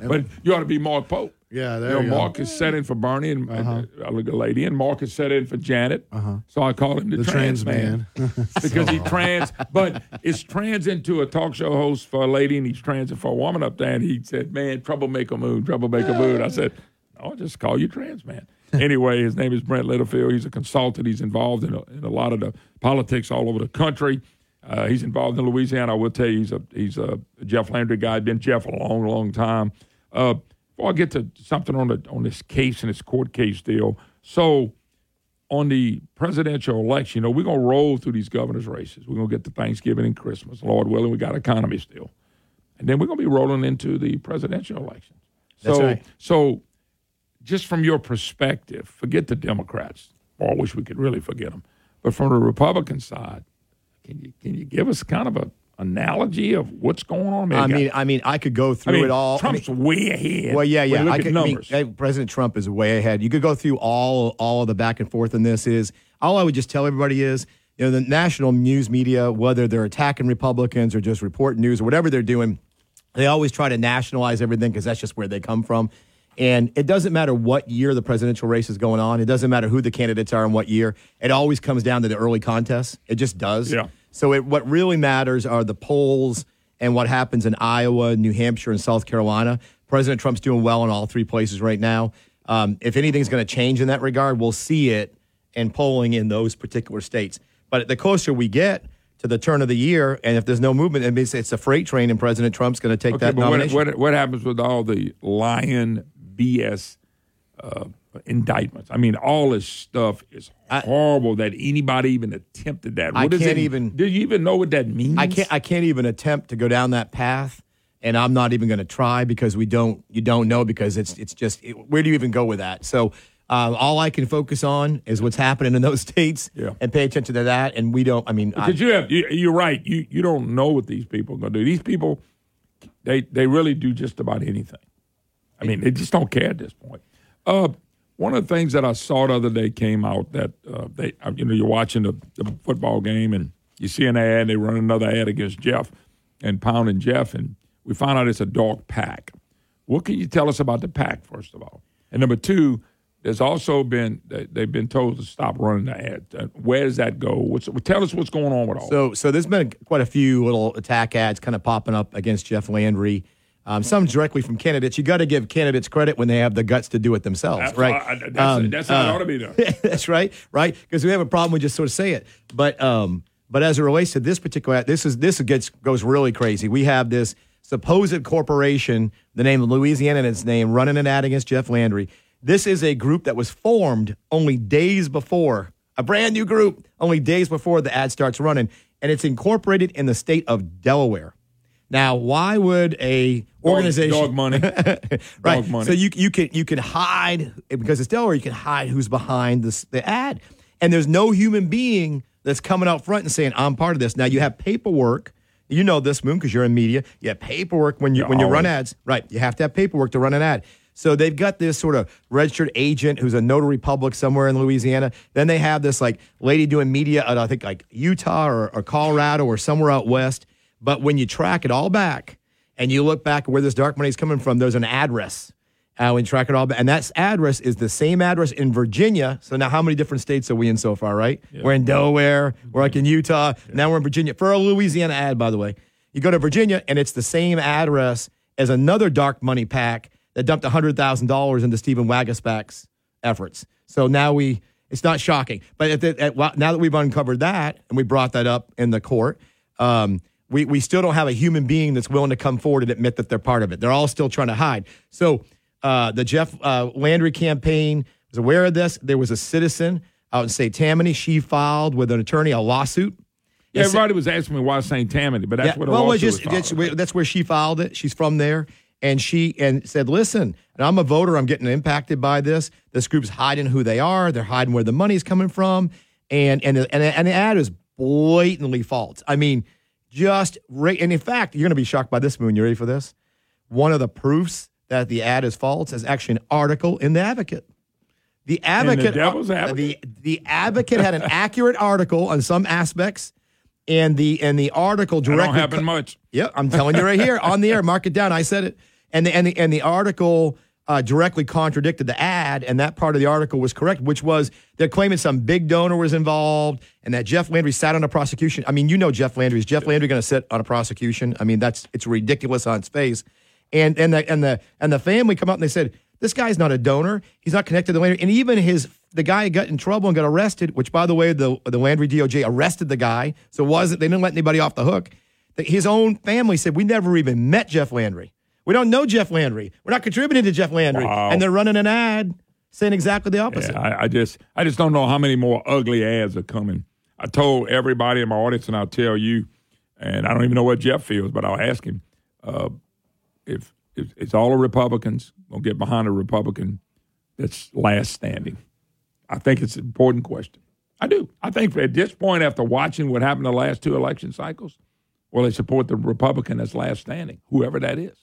But you ought to be Mark Pope. Yeah, there you go. Mark is set in for Bernie and a lady, and Mark is set in for Janet. So I call him the trans man. Because he trans, but it's trans into a talk show host for a lady, and he's trans for a woman up there. And he said, man, troublemaker mood. I said, I'll just call you trans man. Anyway, his name is Brent Littlefield. He's a consultant. He's involved in a lot of the politics all over the country. He's involved in Louisiana. I will tell you, he's a Jeff Landry guy. Been Jeff a long, long time. Before I get to something on this case and this court case deal, so on the presidential election, we're going to roll through these governor's races. We're going to get to Thanksgiving and Christmas. Lord willing, we got economy still. And then we're going to be rolling into the presidential elections. That's right. So just from your perspective, forget the Democrats. Well, I wish we could really forget them. But from the Republican side, can you give us kind of an analogy of what's going on? I mean, I could go through it all. Trump's way ahead. Well, yeah. Look at numbers. President Trump is way ahead. You could go through all of the back and forth in this. All I would just tell everybody is, the national news media, whether they're attacking Republicans or just report news or whatever they're doing, they always try to nationalize everything because that's just where they come from. And it doesn't matter what year the presidential race is going on. It doesn't matter who the candidates are in what year. It always comes down to the early contests. It just does. Yeah. So what really matters are the polls and what happens in Iowa, New Hampshire, and South Carolina. President Trump's doing well in all three places right now. If anything's going to change in that regard, we'll see it in polling in those particular states. But the closer we get to the turn of the year, and if there's no movement, it means it's a freight train, and President Trump's going to take that nomination. What happens with all the lying BS indictments? I mean, all this stuff is horrible that anybody even attempted that. Do you even know what that means? I can't even attempt to go down that path, and I'm not even going to try because you don't know, because it's just where do you even go with that? So all I can focus on is what's happening in those states and pay attention to that. And we don't, you're right. You don't know what these people are going to do. These people, they really do just about anything. I mean, they just don't care at this point. One of the things that I saw the other day came out that you're watching the football game and you see an ad, and they run another ad against Jeff and pounding Jeff, and we find out it's a dog pack. What can you tell us about the pack, first of all? And number two, there's also been they've been told to stop running the ad. Where does that go? Tell us what's going on with all. So there's been quite a few little attack ads kind of popping up against Jeff Landry. Some directly from candidates. You got to give candidates credit when they have the guts to do it themselves, right? That's how it ought to be done. That's right? Because we have a problem, we just sort of say it. But as it relates to this particular, this goes really crazy. We have this supposed corporation, the name of Louisiana in its name, running an ad against Jeff Landry. This is a group that was formed only days before, a brand new group, only days before the ad starts running, and it's incorporated in the state of Delaware. Now, why would a organization dog money, right? Dog money. So you can hide because it's Delaware. You can hide who's behind this, the ad, and there's no human being that's coming out front and saying I'm part of this. Now you have paperwork. You know this, Moon, because you're in media. You have paperwork when you run ads, right? You have to have paperwork to run an ad. So they've got this sort of registered agent who's a notary public somewhere in Louisiana. Then they have this like lady doing media at I think like Utah or Colorado or somewhere out west. But when you track it all back and you look back where this dark money is coming from, there's an address. When you track it all back, and that address is the same address in Virginia. So now, how many different states are we in so far? Right, yeah. We're in Delaware. We're like in Utah. Yeah. Now we're in Virginia for a Louisiana ad. By the way, you go to Virginia, and it's the same address as another dark money pack that dumped $100,000 into Stephen Wagasback's efforts. So now it's not shocking, but now that we've uncovered that and we brought that up in the court. We still don't have a human being that's willing to come forward and admit that they're part of it. They're all still trying to hide. So the Jeff Landry campaign was aware of this. There was a citizen out in St. Tammany. She filed with an attorney a lawsuit. Yeah, everybody was asking me why St. Tammany, but that's what a lawsuit was. That's where she filed it. She's from there. And she said, listen, and I'm a voter. I'm getting impacted by this. This group's hiding who they are. They're hiding where the money's coming from. And the ad is blatantly false. I mean, and in fact, you're going to be shocked by this, Moon. You ready for this? One of the proofs that the ad is false is actually an article in The Advocate. The Advocate, the Advocate had an accurate article on some aspects, and the article directly. That don't happen much. Yeah, I'm telling you right here on the air. Mark it down. I said it. And the article directly contradicted the ad, and that part of the article was correct, which was they're claiming some big donor was involved and that Jeff Landry sat on a prosecution. I mean, you know Jeff Landry going to sit on a prosecution? I mean, it's ridiculous on its face. And the family come out and they said, this guy's not a donor. He's not connected to Landry. And even the guy got in trouble and got arrested, which, by the way, the Landry DOJ arrested the guy. So they didn't let anybody off the hook. His own family said, we never even met Jeff Landry. We don't know Jeff Landry. We're not contributing to Jeff Landry. Wow. And they're running an ad saying exactly the opposite. Yeah, I just don't know how many more ugly ads are coming. I told everybody in my audience, and I'll tell you, and I don't even know what Jeff feels, but I'll ask him, if it's all the Republicans, we'll get behind a Republican that's last standing. I think it's an important question. I do. I think at this point, after watching what happened the last two election cycles, will they support the Republican that's last standing, whoever that is?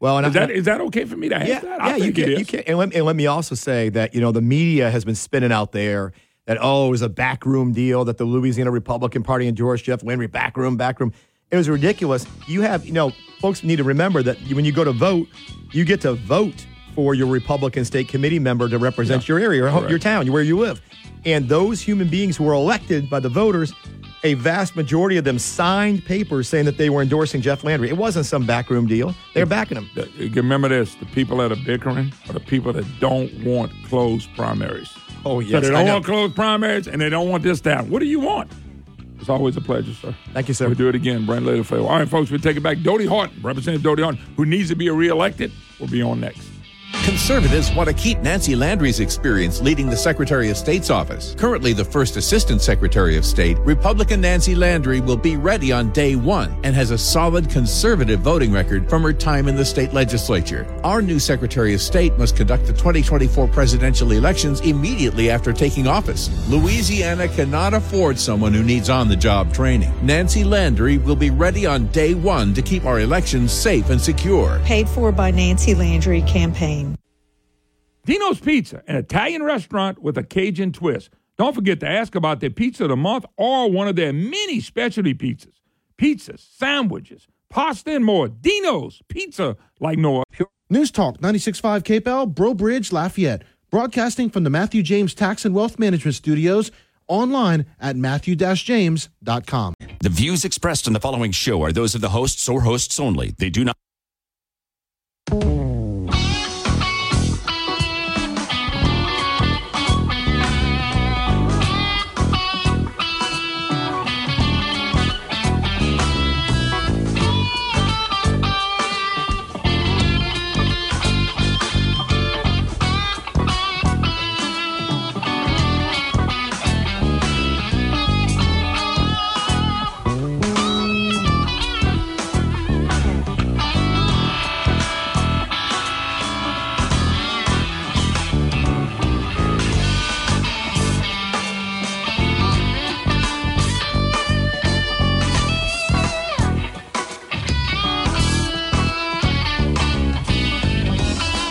Well, and is that okay for me to ask that? I think you can. And let me also say that, you know, the media has been spinning out there that, it was a backroom deal that the Louisiana Republican Party endorsed Jeff Landry, backroom. It was ridiculous. Folks need to remember that when you go to vote, you get to vote for your Republican state committee member to represent your area, your town, where you live. And those human beings who were elected by the voters, a vast majority of them signed papers saying that they were endorsing Jeff Landry. It wasn't some backroom deal. They were backing him. Remember this, the people that are bickering are the people that don't want closed primaries. Oh, yes. So they don't want closed primaries, and they don't want this down. What do you want? It's always a pleasure, sir. Thank you, sir. We'll do it again. Brent Littlefield. All right, folks, we'll take it back. Dodie Horton, Representative Dodie Horton, who needs to be reelected, will be on next. Conservatives want to keep Nancy Landry's experience leading the Secretary of State's office. Currently the first Assistant Secretary of State, Republican Nancy Landry will be ready on day one and has a solid conservative voting record from her time in the state legislature. Our new Secretary of State must conduct the 2024 presidential elections immediately after taking office. Louisiana cannot afford someone who needs on-the-job training. Nancy Landry will be ready on day one to keep our elections safe and secure. Paid for by Nancy Landry campaign. Dino's Pizza, an Italian restaurant with a Cajun twist. Don't forget to ask about their pizza of the month or one of their many specialty pizzas. Pizzas, sandwiches, pasta, and more. Dino's Pizza, like no other. News Talk 96.5 KPL, Bro Bridge, Lafayette. Broadcasting from the Matthew James Tax and Wealth Management Studios. Online at matthew-james.com. The views expressed in the following show are those of the hosts or hosts only. They do not...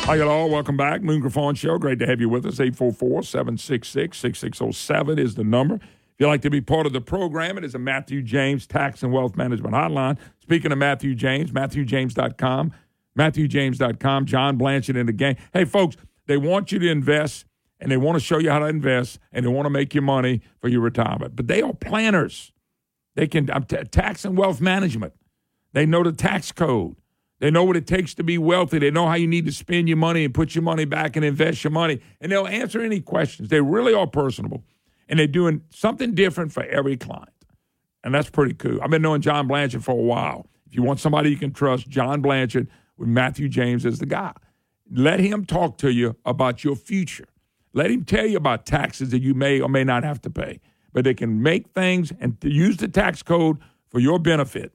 Hi, y'all. Welcome back. Moon Griffon Show. Great to have you with us. 844-766-6607 is the number. If you'd like to be part of the program, it is a Matthew James Tax and Wealth Management Hotline. Speaking of Matthew James, MatthewJames.com. MatthewJames.com. John Blanchett in the game. Hey, folks, they want you to invest, and they want to show you how to invest, and they want to make you money for your retirement. But they are planners. They can tax and wealth management. They know the tax code. They know what it takes to be wealthy. They know how you need to spend your money and put your money back and invest your money. And they'll answer any questions. They really are personable. And they're doing something different for every client. And that's pretty cool. I've been knowing John Blanchett for a while. If you want somebody you can trust, John Blanchett with Matthew James is the guy. Let him talk to you about your future. Let him tell you about taxes that you may or may not have to pay. But they can make things and use the tax code for your benefit.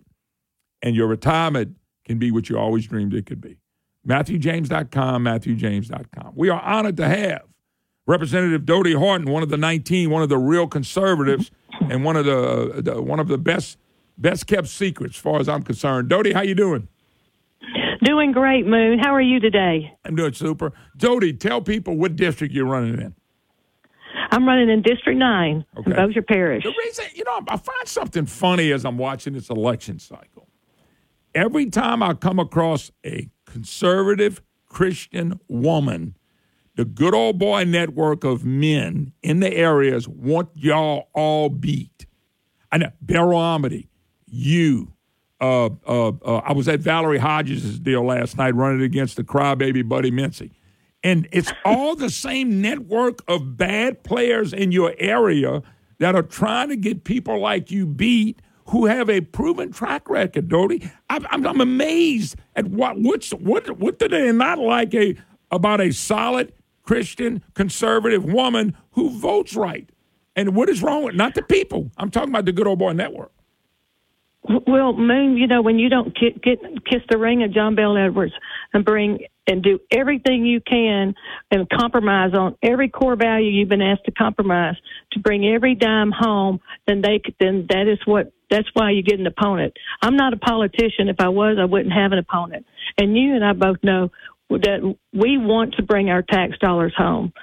And your retirement can be what you always dreamed it could be. MatthewJames.com, MatthewJames.com. We are honored to have Representative Dodie Horton, one of the 19, one of the real conservatives, and one of the best kept secrets, as far as I'm concerned. Dodie, how you doing? Doing great, Moon. How are you today? I'm doing super. Dodie, tell people what district you're running in. I'm running in District 9, okay, in Bossier Parish. The reason, I find something funny as I'm watching this election cycle. Every time I come across a conservative Christian woman, the good old boy network of men in the areas want y'all all beat. I know, Baromedy, you. I was at Valerie Hodges' deal last night running against the crybaby Buddy Mincey. And it's all the same network of bad players in your area that are trying to get people like you beat who have a proven track record, Dodie. I'm amazed at what do they not like about a solid Christian conservative woman who votes right? And what is wrong with not the people? I'm talking about the good old boy network. Well, Moon, when you don't kiss the ring of John Bel Edwards and bring and do everything you can and compromise on every core value you've been asked to compromise to bring every dime home, that's why you get an opponent. I'm not a politician. If I was, I wouldn't have an opponent. And you and I both know that we want to bring our tax dollars home.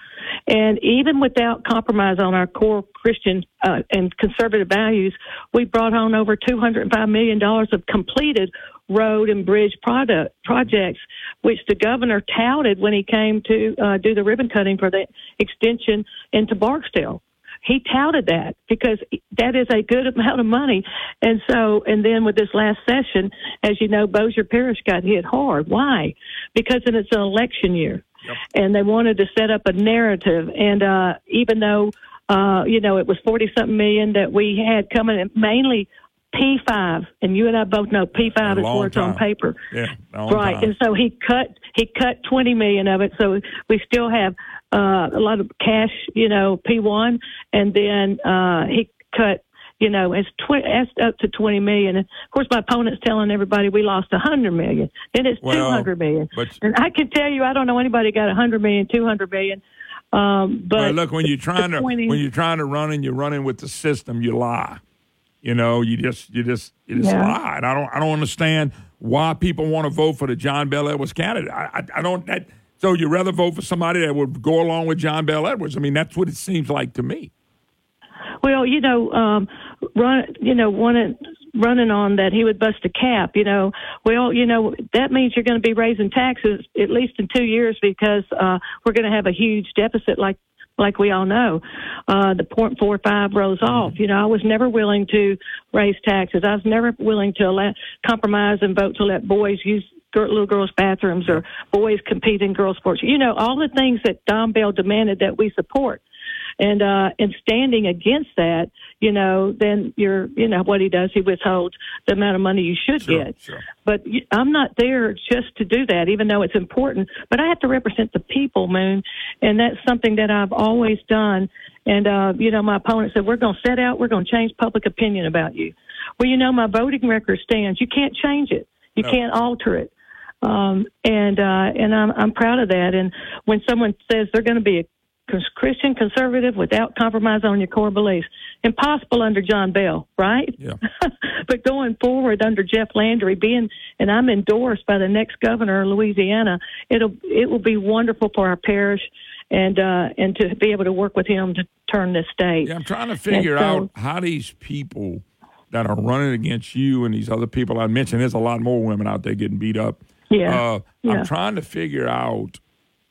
And even without compromise on our core Christian and conservative values, we brought on over $205 million of completed road and bridge projects, which the governor touted when he came to do the ribbon cutting for the extension into Barksdale. He touted that because that is a good amount of money. And then with this last session, as you know, Bossier Parish got hit hard. Why? Because it's an election year. Yep. And they wanted to set up a narrative. And even though, it was 40-something million that we had coming in, mainly P5, and you and I both know P5 is words on paper. Yeah, right. Time. And so he cut 20 million of it, so we still have a lot of cash, P1, and then he cut, as up to 20 million. And of course, my opponent's telling everybody we lost 100 million. Then it's 200 million. And I can tell you, I don't know anybody got 100 million, 200 million. But well, look, when you're trying to run and you're running with the system, you lie. You just lie. And I don't understand why people want to vote for the John Bel Edwards candidate. So you'd rather vote for somebody that would go along with John Bel Edwards. I mean, that's what it seems like to me. Well, running on that he would bust a cap, Well, that means you're going to be raising taxes at least in 2 years because we're going to have a huge deficit like we all know, the 0.45 rolls off. I was never willing to raise taxes. I was never willing to compromise and vote to let boys use little girls' bathrooms or boys compete in girls' sports. All the things that Don Bell demanded that we support. And standing against that, then you're, what he does, he withholds the amount of money you should get. Sure. But I'm not there just to do that, even though it's important. But I have to represent the people, Moon, and that's something that I've always done. And, my opponent said, we're going to set out, we're going to change public opinion about you. Well, my voting record stands. You can't change it. You can't alter it. And I'm proud of that. And when someone says they're going to be Christian conservative without compromise on your core beliefs. Impossible under John Bell, right? Yeah. But going forward under Jeff Landry, and I'm endorsed by the next governor of Louisiana, it will be wonderful for our parish and to be able to work with him to turn this state. Yeah, I'm trying to figure out how these people that are running against you and these other people I mentioned, there's a lot more women out there getting beat up. Yeah. I'm trying to figure out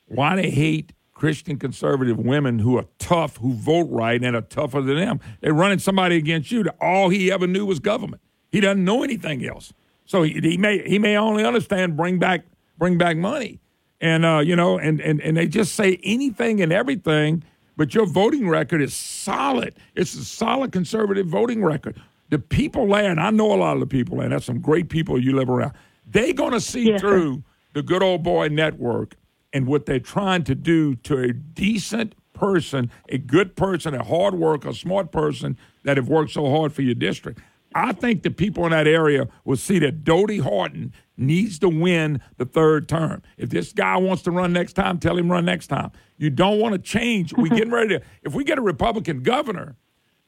why they hate Christian conservative women who are tough, who vote right, and are tougher than them. They're running somebody against you that all he ever knew was government. He doesn't know anything else. So he may only understand bring back money. And, and they just say anything and everything, but your voting record is solid. It's a solid conservative voting record. The people there, and I know a lot of the people there, and that's some great people you live around, they're going to see through the good old boy network and what they're trying to do to a decent person, a good person, a hard worker, a smart person that have worked so hard for your district. I think the people in that area will see that Dodie Horton needs to win the third term. If this guy wants to run next time, tell him run next time. You don't want to change. We're getting ready to – if we get a Republican governor,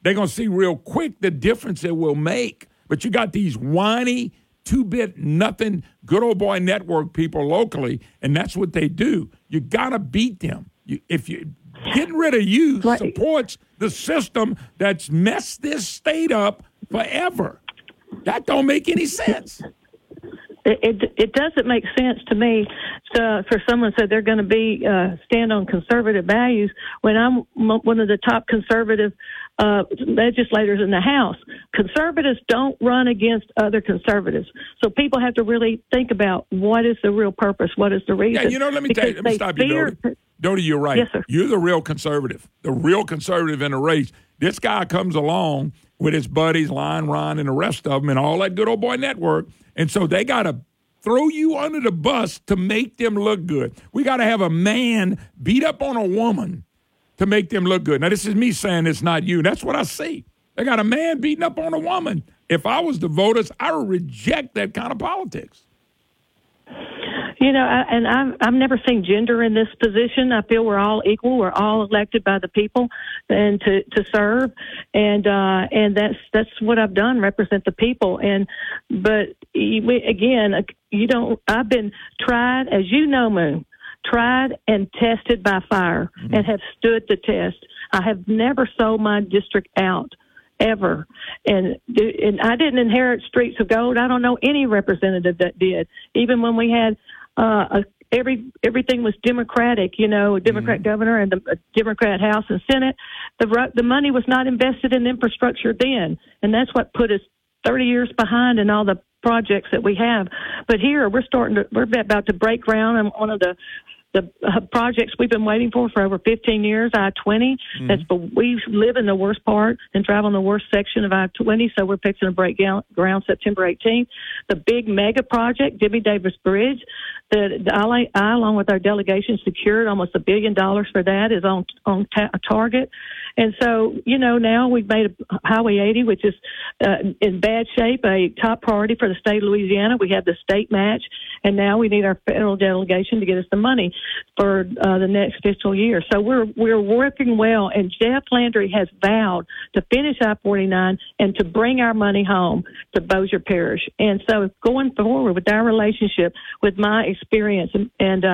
they're going to see real quick the difference it will make. But you got these whiny – two-bit, nothing, good old boy network people locally, and that's what they do. You got to beat them. Getting rid of you supports the system that's messed this state up forever. That don't make any sense. It doesn't make sense to me. So for someone said they're going to be stand on conservative values when I'm one of the top conservative legislators in the House. Conservatives don't run against other conservatives. So people have to really think about what is the real purpose, what is the reason. Yeah, let me stop you, Dodie. Dodie, you're right. Yes, sir. You're the real conservative in the race. This guy comes along with his buddies, Lion Ron and the rest of them and all that good old boy network. And so they got to throw you under the bus to make them look good. We got to have a man beat up on a woman to make them look good. Now, this is me saying it's not you. That's what I see. They got a man beating up on a woman. If I was the voters, I would reject that kind of politics. You know, I've never seen gender in this position. I feel we're all equal. We're all elected by the people and to serve. And that's what I've done, represent the people. I've been tried, as you know, Moon, tried and tested by fire and have stood the test. I have never sold my district out. Ever. And I didn't inherit streets of gold. I don't know any representative that did. Even when we had everything was Democratic, a Democrat governor and the Democrat House and Senate, the money was not invested in infrastructure then. And that's what put us 30 years behind in all the projects that we have. But here we're about to break ground on one of the projects we've been waiting for over 15 years, I-20. We live in the worst part and drive on the worst section of I-20, so we're fixing to break ground September 18th. The big mega project, Jimmy Davis Bridge, that I, along with our delegation, secured almost $1 billion for that, is on target. And so, now we've made Highway 80, which is in bad shape, a top priority for the state of Louisiana. We have the state match, and now we need our federal delegation to get us the money for the next fiscal year. So we're working well, and Jeff Landry has vowed to finish I-49 and to bring our money home to Bossier Parish. And so going forward with our relationship, with my experience, and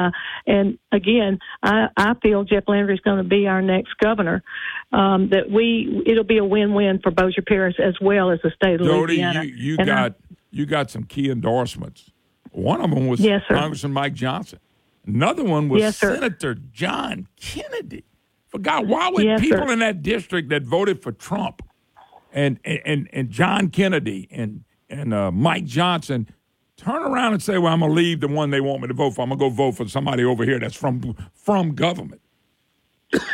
again, I feel Jeff Landry is going to be our next governor. It'll be a win-win for Bossier Parish as well as the state of Louisiana. Jody, you got some key endorsements. One of them was Congressman Mike Johnson. Another one was Senator John Kennedy. For God, why would people in that district that voted for Trump and John Kennedy and Mike Johnson turn around and say, well, I'm going to leave the one they want me to vote for. I'm going to go vote for somebody over here that's from government.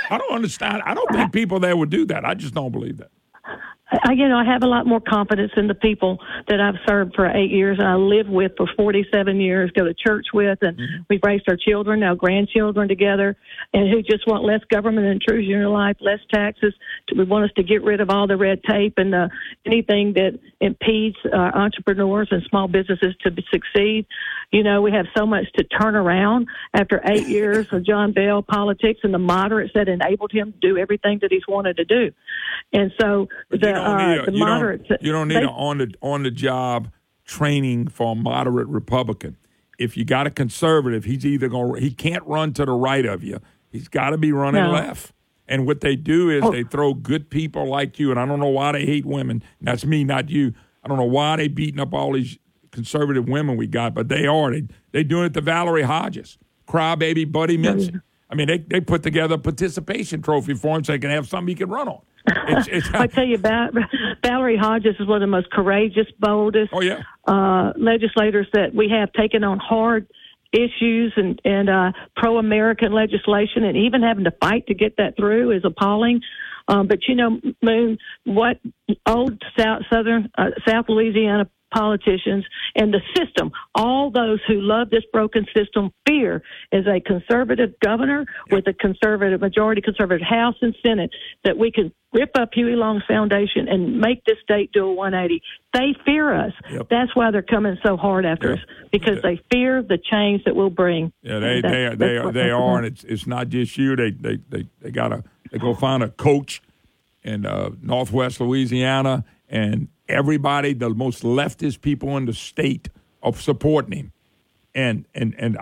I don't understand. I don't think people there would do that. I just don't believe that. I have a lot more confidence in the people that I've served for 8 years and I lived with for 47 years, go to church with, and we've raised our children, our grandchildren together, and who just want less government intrusion in your life, less taxes. We want us to get rid of all the red tape and anything that impedes entrepreneurs and small businesses to succeed. You know, we have so much to turn around after 8 years of John Bell politics and the moderates that enabled him to do everything that he's wanted to do. And so you don't need on the job training for a moderate Republican. If you got a conservative, he can't run to the right of you. He's got to be running left. And what they do is they throw good people like you. And I don't know why they hate women. That's me, not you. I don't know why they beating up all these conservative women we got, but they are. They doing it to Valerie Hodges, crybaby Buddy Mincey. I mean, they put together a participation trophy for him so they can have something he can run on. I tell you, Valerie Hodges is one of the most courageous, boldest legislators that we have, taken on hard issues and pro-American legislation, and even having to fight to get that through is appalling. But, you know, Moon, what old South Louisiana politicians and the system, all those who love this broken system, fear is a conservative governor with a conservative majority, conservative House and Senate, that we can rip up Huey Long's foundation and make this state do a 180. They fear us. Yep. That's why they're coming so hard after us, because they fear the change that we'll bring. Yeah, they are, and it's not just you. They go find a coach in Northwest Louisiana, and everybody, the most leftist people in the state, are supporting him. And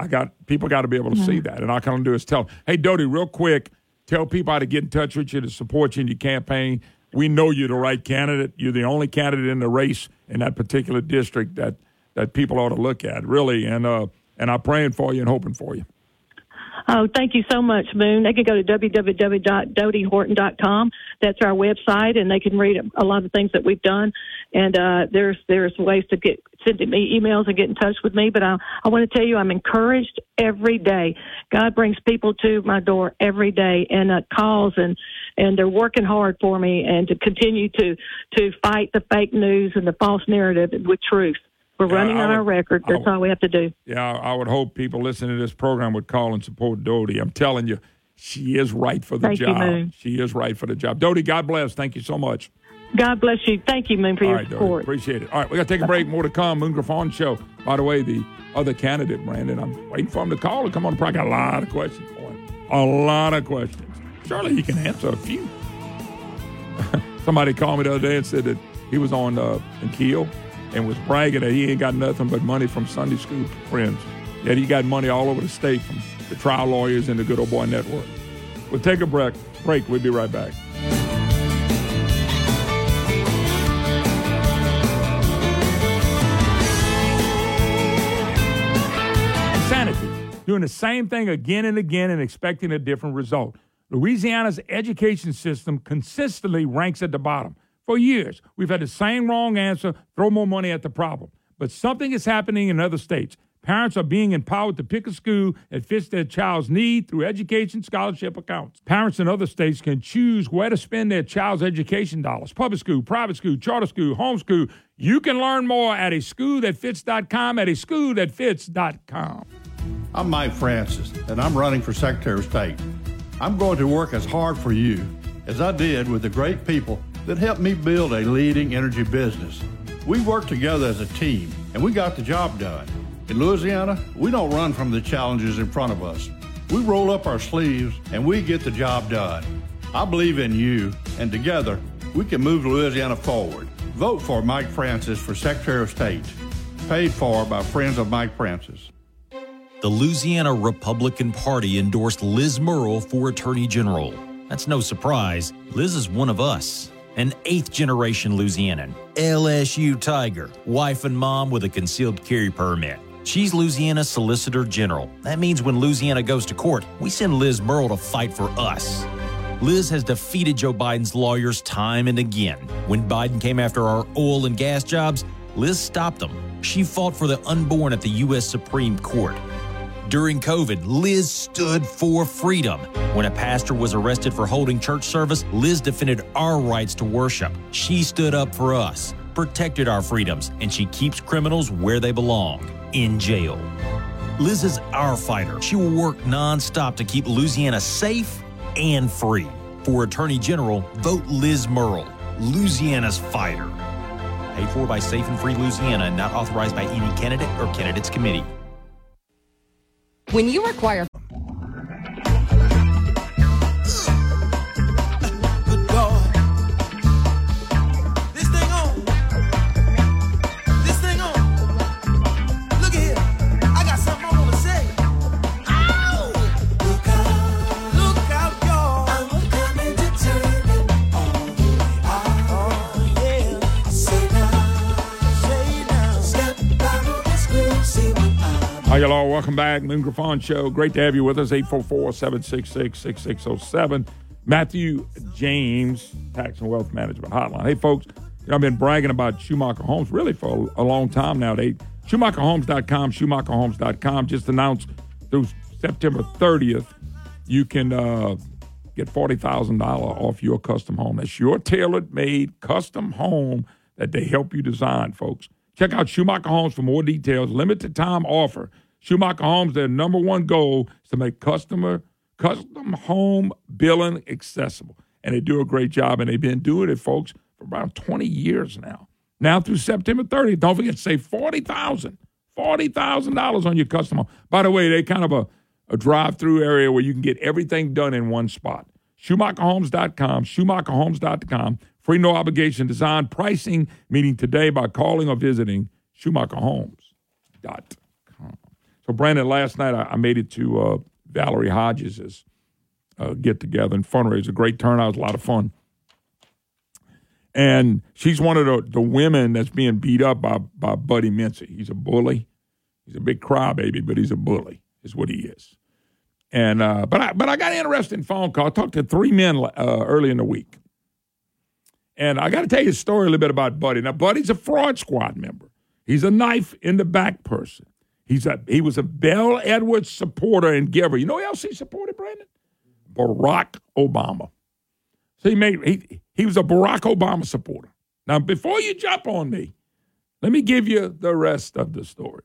people got to be able to see that. And all I can do is tell, hey, Dodie, real quick, tell people how to get in touch with you to support you in your campaign. We know you're the right candidate. You're the only candidate in the race in that particular district that people ought to look at, really. And I'm praying for you and hoping for you. Oh, thank you so much, Moon. They can go to www.dotyhorton.com. That's our website, and they can read a lot of things that we've done. And there's ways to send me emails and get in touch with me. But I want to tell you, I'm encouraged every day. God brings people to my door every day, and calls, and they're working hard for me, and to continue to fight the fake news and the false narrative with truth. We're running on our record. That's all we have to do. Yeah, I would hope people listening to this program would call and support Dodie. I'm telling you, she is right for the job. Thank you, Moon. She is right for the job. Dodie, God bless. Thank you so much. God bless you. Thank you, Moon, for your support. Dodie, appreciate it. All right, we got to take a break. More to come. Moon Griffon Show. By the way, the other candidate, Brandon, I'm waiting for him to call and come on the program. I got a lot of questions for him. A lot of questions. Surely he can answer a few. Somebody called me the other day and said that he was on in Kiel, and was bragging that he ain't got nothing but money from Sunday school friends. Yet he got money all over the state from the trial lawyers and the Good Old Boy Network. We'll take a break. We'll be right back. Insanity. Doing the same thing again and again and expecting a different result. Louisiana's education system consistently ranks at the bottom. For years, we've had the same wrong answer, throw more money at the problem. But something is happening in other states. Parents are being empowered to pick a school that fits their child's need through education scholarship accounts. Parents in other states can choose where to spend their child's education dollars. Public school, private school, charter school, homeschool. You can learn more at a school that fits.com, at a school that fits.com. I'm Mike Francis, and I'm running for Secretary of State. I'm going to work as hard for you as I did with the great people that helped me build a leading energy business. We worked together as a team, and we got the job done. In Louisiana, we don't run from the challenges in front of us. We roll up our sleeves, and we get the job done. I believe in you, and together, we can move Louisiana forward. Vote for Mike Francis for Secretary of State. Paid for by friends of Mike Francis. The Louisiana Republican Party endorsed Liz Murrill for Attorney General. That's no surprise. Liz is one of us. An 8th-generation Louisianan, LSU Tiger, wife and mom with a concealed carry permit. She's Louisiana's Solicitor General. That means when Louisiana goes to court, we send Liz Murrill to fight for us. Liz has defeated Joe Biden's lawyers time and again. When Biden came after our oil and gas jobs, Liz stopped them. She fought for the unborn at the U.S. Supreme Court. During COVID, Liz stood for freedom. When a pastor was arrested for holding church service, Liz defended our rights to worship. She stood up for us, protected our freedoms, and she keeps criminals where they belong, in jail. Liz is our fighter. She will work nonstop to keep Louisiana safe and free. For Attorney General, vote Liz Murrill, Louisiana's fighter. Paid for by Safe and Free Louisiana and not authorized by any candidate or candidates committee. When you require... Hi, y'all. Welcome back. Moon Griffon Show. Great to have you with us. 844-766-6607. Matthew James, Tax and Wealth Management Hotline. Hey, folks, I've been bragging about Schumacher Homes really for a long time now. SchumacherHomes.com, SchumacherHomes.com. Just announced through September 30th, you can get $40,000 off your custom home. That's your tailor-made custom home that they help you design, folks. Check out Schumacher Homes for more details. Limited time offer. Schumacher Homes, their number one goal is to make custom home billing accessible. And they do a great job, and they've been doing it, folks, for about 20 years now. Now through September 30th, don't forget to save $40,000 on your custom home. By the way, they're kind of a drive-through area where you can get everything done in one spot. SchumacherHomes.com, SchumacherHomes.com. Free no-obligation design pricing meeting today by calling or visiting SchumacherHomes.com. So, Brandon, last night I made it to Valerie Hodges' get-together and fundraiser. Great turnout. It was a lot of fun. And she's one of the women that's being beat up by Buddy Mincey. He's a bully. He's a big crybaby, but he's a bully is what he is. And But I got an interesting phone call. I talked to three men early in the week. And I got to tell you a story a little bit about Buddy. Now, Buddy's a fraud squad member. He's a knife-in-the-back person. He was a Bell Edwards supporter and giver. You know who else he supported, Brandon? Barack Obama. So he was a Barack Obama supporter. Now, before you jump on me, let me give you the rest of the story.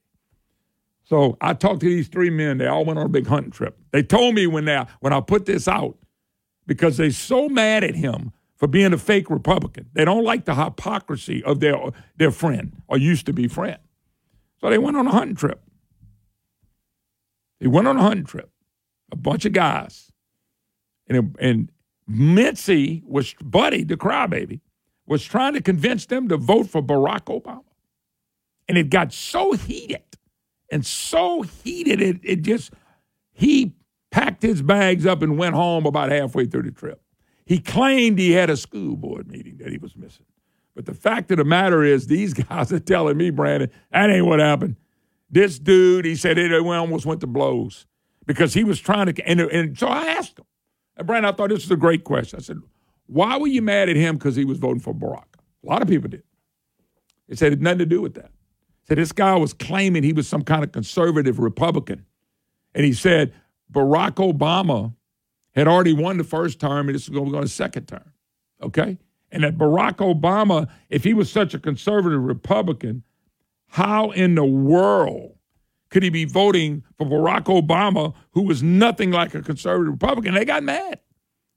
So I talked to these three men. They all went on a big hunting trip. They told me when I put this out, because they're so mad at him for being a fake Republican. They don't like the hypocrisy of their friend or used to be friend. So they went on a hunting trip. A bunch of guys. And Mincey was, Buddy, the crybaby, was trying to convince them to vote for Barack Obama. And it got so heated. He packed his bags up and went home about halfway through the trip. He claimed he had a school board meeting that he was missing. But the fact of the matter is, these guys are telling me, Brandon, that ain't what happened. This dude, he said, it almost went to blows because he was trying to. And so I asked him. And, Brandon, I thought this was a great question. I said, why were you mad at him because he was voting for Barack? A lot of people did. They said it had nothing to do with that. Said this guy was claiming he was some kind of conservative Republican. And he said Barack Obama had already won the first term, and this is going to go to the second term, okay? And that Barack Obama, if he was such a conservative Republican, how in the world could he be voting for Barack Obama, who was nothing like a conservative Republican? They got mad.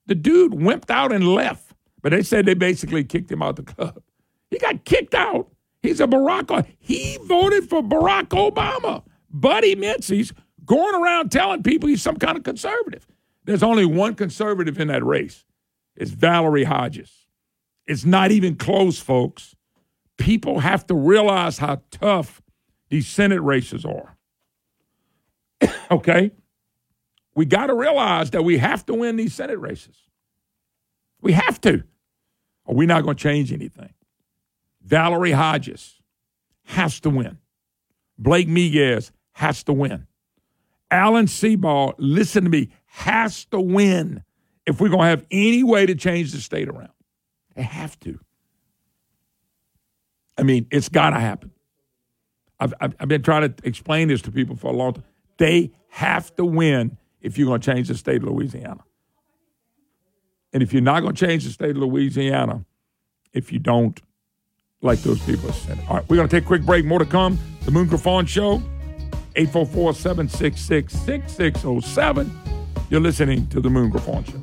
The dude wimped out and left, but they said they basically kicked him out the club. He got kicked out. He's a Barack. He voted for Barack Obama. Buddy Mincey's going around telling people he's some kind of conservative. There's only one conservative in that race. It's Valerie Hodges. It's not even close, folks. People have to realize how tough these Senate races are. Okay? We got to realize that we have to win these Senate races. We have to. Or we're not going to change anything. Valerie Hodges has to win. Blake Miguez has to win. Alan Sebald, listen to me, has to win if we're going to have any way to change the state around. They have to. I mean, it's got to happen. I've been trying to explain this to people for a long time. They have to win if you're going to change the state of Louisiana. And if you're not going to change the state of Louisiana, if you don't like those people said. All right, we're going to take a quick break. More to come. The Moon Griffon Show, 844-766-6607. You're listening to The Moon Griffon Show.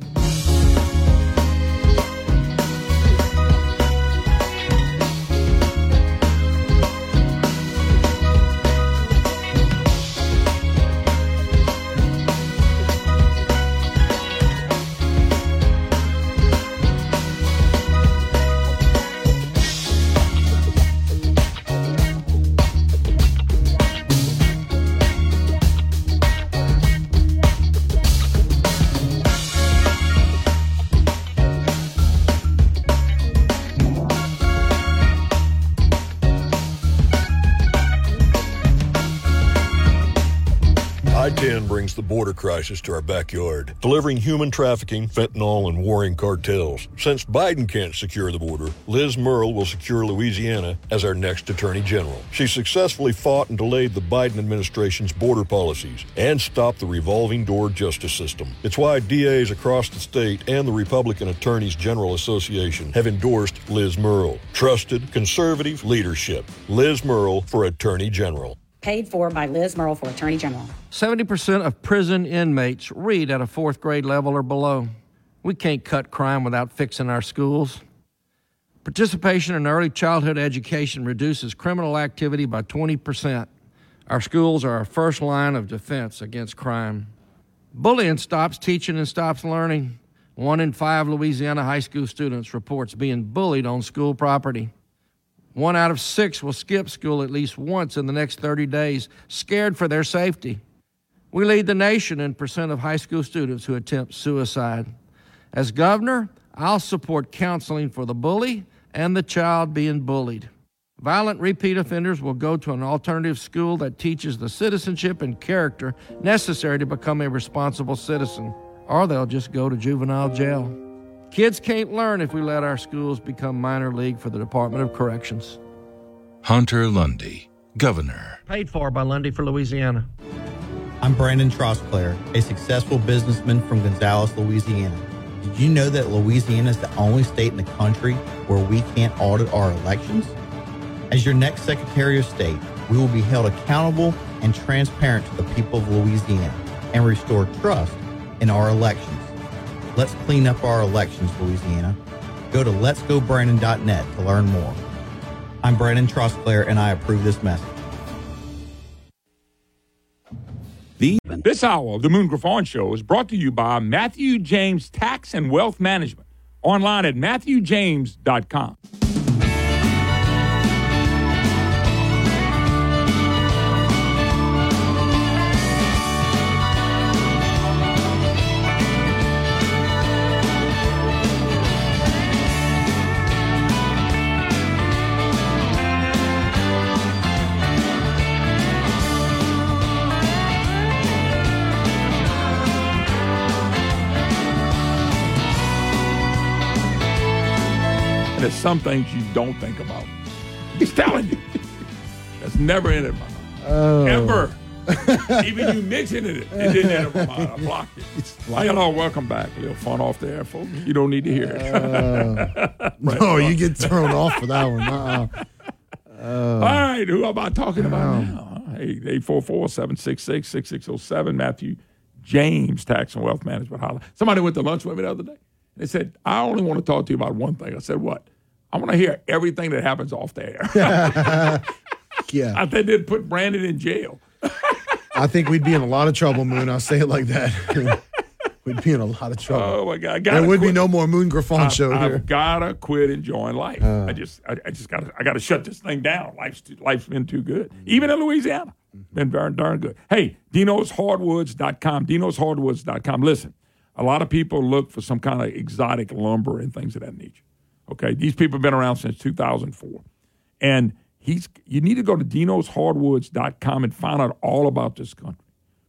I-10 brings the border crisis to our backyard, delivering human trafficking, fentanyl, and warring cartels. Since Biden can't secure the border, Liz Murrill will secure Louisiana as our next Attorney General. She successfully fought and delayed the Biden administration's border policies and stopped the revolving door justice system. It's why DAs across the state and the Republican Attorneys General Association have endorsed Liz Murrill. Trusted, conservative leadership. Liz Murrill for Attorney General. Paid for by Liz Murrill for Attorney General. 70% of prison inmates read at a fourth grade level or below. We can't cut crime without fixing our schools. Participation in early childhood education reduces criminal activity by 20%. Our schools are our first line of defense against crime. Bullying stops teaching and stops learning. 1 in 5 Louisiana high school students reports being bullied on school property. 1 out of 6 will skip school at least once in the next 30 days, scared for their safety. We lead the nation in percent of high school students who attempt suicide. As governor, I'll support counseling for the bully and the child being bullied. Violent repeat offenders will go to an alternative school that teaches the citizenship and character necessary to become a responsible citizen, or they'll just go to juvenile jail. Kids can't learn if we let our schools become minor league for the Department of Corrections. Hunter Lundy, Governor. Paid for by Lundy for Louisiana. I'm Brandon Trostclair, a successful businessman from Gonzales, Louisiana. Did you know that Louisiana is the only state in the country where we can't audit our elections? As your next Secretary of State, we will be held accountable and transparent to the people of Louisiana and restore trust in our elections. Let's clean up our elections, Louisiana. Go to letsgobrandon.net to learn more. I'm Brandon Trostclair, and I approve this message. This hour of the Moon Griffon Show is brought to you by Matthew James Tax and Wealth Management. Online at MatthewJames.com. There's some things you don't think about. He's telling you. That's never entered my mind. Oh. Ever. Even you mentioned it, it didn't enter my mind. I blocked it. Hello, welcome back. A little fun off the air, folks. You don't need to hear it. No, you get thrown off for that one. All right, who am I talking about now? 844-766-6607, Matthew James, Tax and Wealth Management. Holler. Somebody went to lunch with me the other day. They said, I only want to talk to you about one thing. I said, what? I want to hear everything that happens off the air. Yeah. I think they'd put Brandon in jail. I think we'd be in a lot of trouble, Moon. I'll say it like that. We'd be in a lot of trouble. Oh, my God. There would be no more Moon Griffon Show here. I've got to quit enjoying life. I just got to shut this thing down. Life's been too good. Even in Louisiana, been very darn good. Hey, DinosHardwoods.com, DinosHardwoods.com. Listen. A lot of people look for some kind of exotic lumber and things of that nature. Okay, these people have been around since 2004. And you need to go to DinosHardwoods.com and find out all about this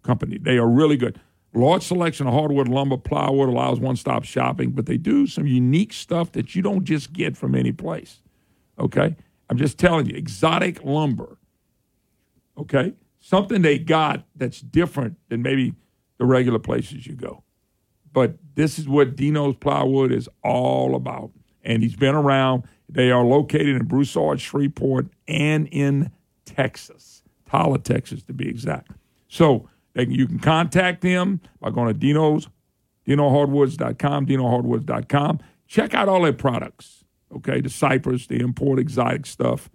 company. They are really good. Large selection of hardwood lumber, plywood allows one-stop shopping, but they do some unique stuff that you don't just get from any place. Okay, I'm just telling you, exotic lumber. Okay, something they got that's different than maybe the regular places you go. But this is what Dino's Plywood is all about. And he's been around. They are located in Broussard, Shreveport, and in Texas. Tyler, Texas, to be exact. So you can contact them by going to DinoHardwoods.com, DinoHardwoods.com. Check out all their products, okay? The Cypress, the import exotic stuff,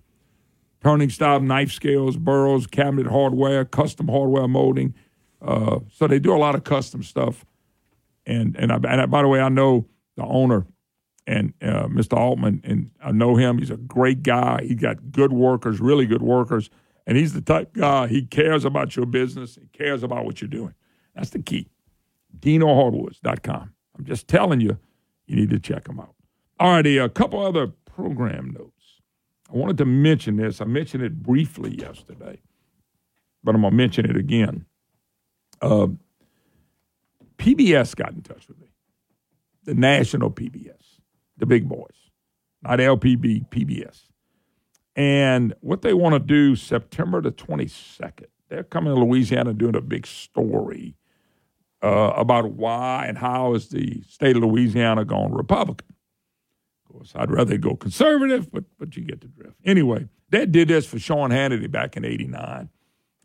turning stop, knife scales, burrs, cabinet hardware, custom hardware molding. So they do a lot of custom stuff. And I, by the way, I know the owner and Mr. Altman, and I know him. He's a great guy. He got good workers, really good workers. And he's the type of guy, he cares about your business. He cares about what you're doing. That's the key. DinoHardwoods.com. I'm just telling you, you need to check them out. All righty, a couple other program notes. I wanted to mention this. I mentioned it briefly yesterday, but I'm going to mention it again. PBS got in touch with me, the national PBS, the big boys, not LPB, PBS. And what they want to do September the 22nd, they're coming to Louisiana doing a big story about why and how is the state of Louisiana going Republican. Of course, I'd rather go conservative, but you get the drift. Anyway, they did this for Sean Hannity back in 89,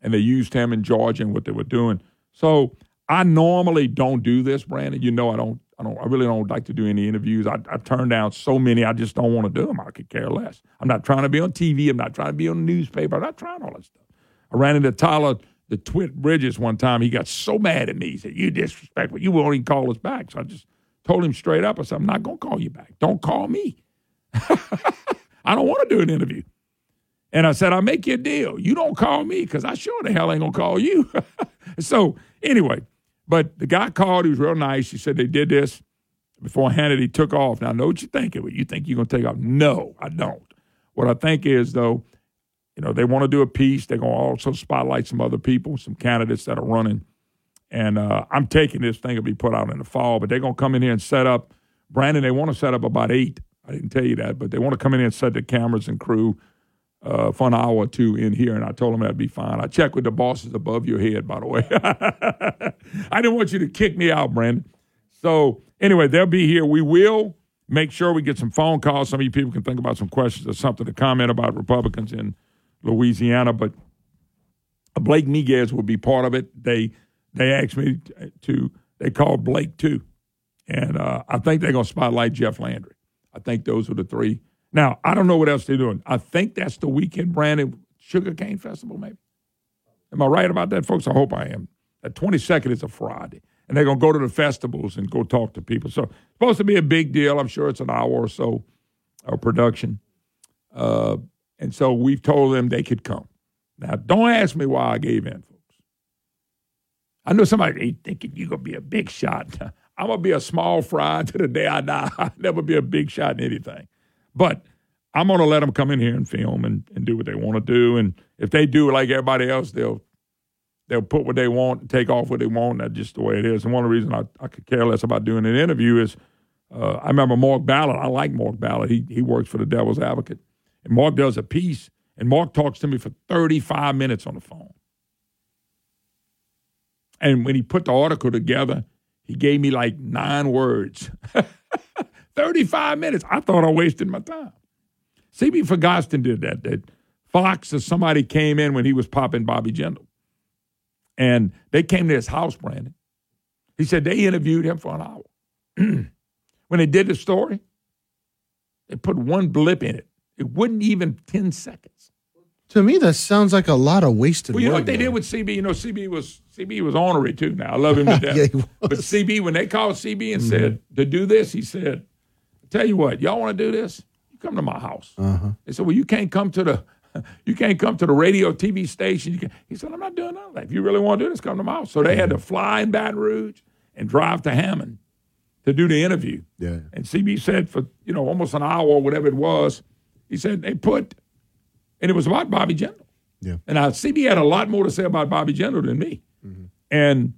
and they used him in Georgia and what they were doing. So I normally don't do this, Brandon. You know I really don't like to do any interviews. I turn down so many, I just don't want to do them. I could care less. I'm not trying to be on TV. I'm not trying to be on the newspaper. I'm not trying all that stuff. I ran into Tyler, the Twit Bridges, one time. He got so mad at me. He said, "You disrespectful. You won't even call us back." So I just told him straight up. I said, "I'm not going to call you back. Don't call me. I don't want to do an interview." And I said, "I'll make you a deal. You don't call me because I sure the hell ain't going to call you." So anyway. But the guy called. He was real nice. He said they did this before Hannity took off. Now, I know what you're thinking. You think you're going to take off? No, I don't. What I think is, though, they want to do a piece. They're going to also spotlight some other people, some candidates that are running. And I'm taking this thing will be put out in the fall. But they're going to come in here and set up. Brandon, they want to set up about 8. I didn't tell you that. But they want to come in here and set the cameras and crew for an hour or two in here, and I told him that'd be fine. I checked with the bosses above your head, by the way. I didn't want you to kick me out, Brandon. So anyway, they'll be here. We will make sure we get some phone calls. Some of you people can think about some questions or something to comment about Republicans in Louisiana, but Blake Miguez will be part of it. They asked me to, they called Blake too. And I think they're going to spotlight Jeff Landry. I think those are the three. Now, I don't know what else they're doing. I think that's the weekend, Brandon, Sugarcane Festival, maybe. Am I right about that, folks? I hope I am. The 22nd is a Friday, and they're going to go to the festivals and go talk to people. So it's supposed to be a big deal. I'm sure it's an hour or so of production. And so we've told them they could come. Now, don't ask me why I gave in, folks. I know somebody thinking you're going to be a big shot. I'm going to be a small fry to the day I die. I'll never be a big shot in anything. But I'm going to let them come in here and film and do what they want to do. And if they do like everybody else, they'll put what they want and take off what they want. That's just the way it is. And one of the reasons I could care less about doing an interview is I remember Mark Ballard. I like Mark Ballard. He works for the Devil's Advocate. And Mark does a piece, and Mark talks to me for 35 minutes on the phone. And when he put the article together, he gave me like 9 words. 35 minutes. I thought I wasted my time. C.B. Fogaston did that. That Fox or somebody came in when he was popping Bobby Jindal. And they came to his house, Brandon. He said they interviewed him for an hour. When they did the story, they put one blip in it. It wasn't even 10 seconds. To me, that sounds like a lot of wasted work. Well, you know what they did with CB? You know, CB was ornery, too. Now, I love him to death. Yeah, he was. But CB, when they called CB and said to do this, he said, "Tell you what, y'all want to do this? You come to my house." Uh-huh. They said, "Well, you can't come to the radio, TV station." He said, "I'm not doing none of that. If you really want to do this, come to my house." So they had to fly in Baton Rouge and drive to Hammond to do the interview. Yeah. And CB said for almost an hour or whatever it was, he said they put, and it was about Bobby Jindal. Yeah. And CB had a lot more to say about Bobby Jindal than me. Mm-hmm. And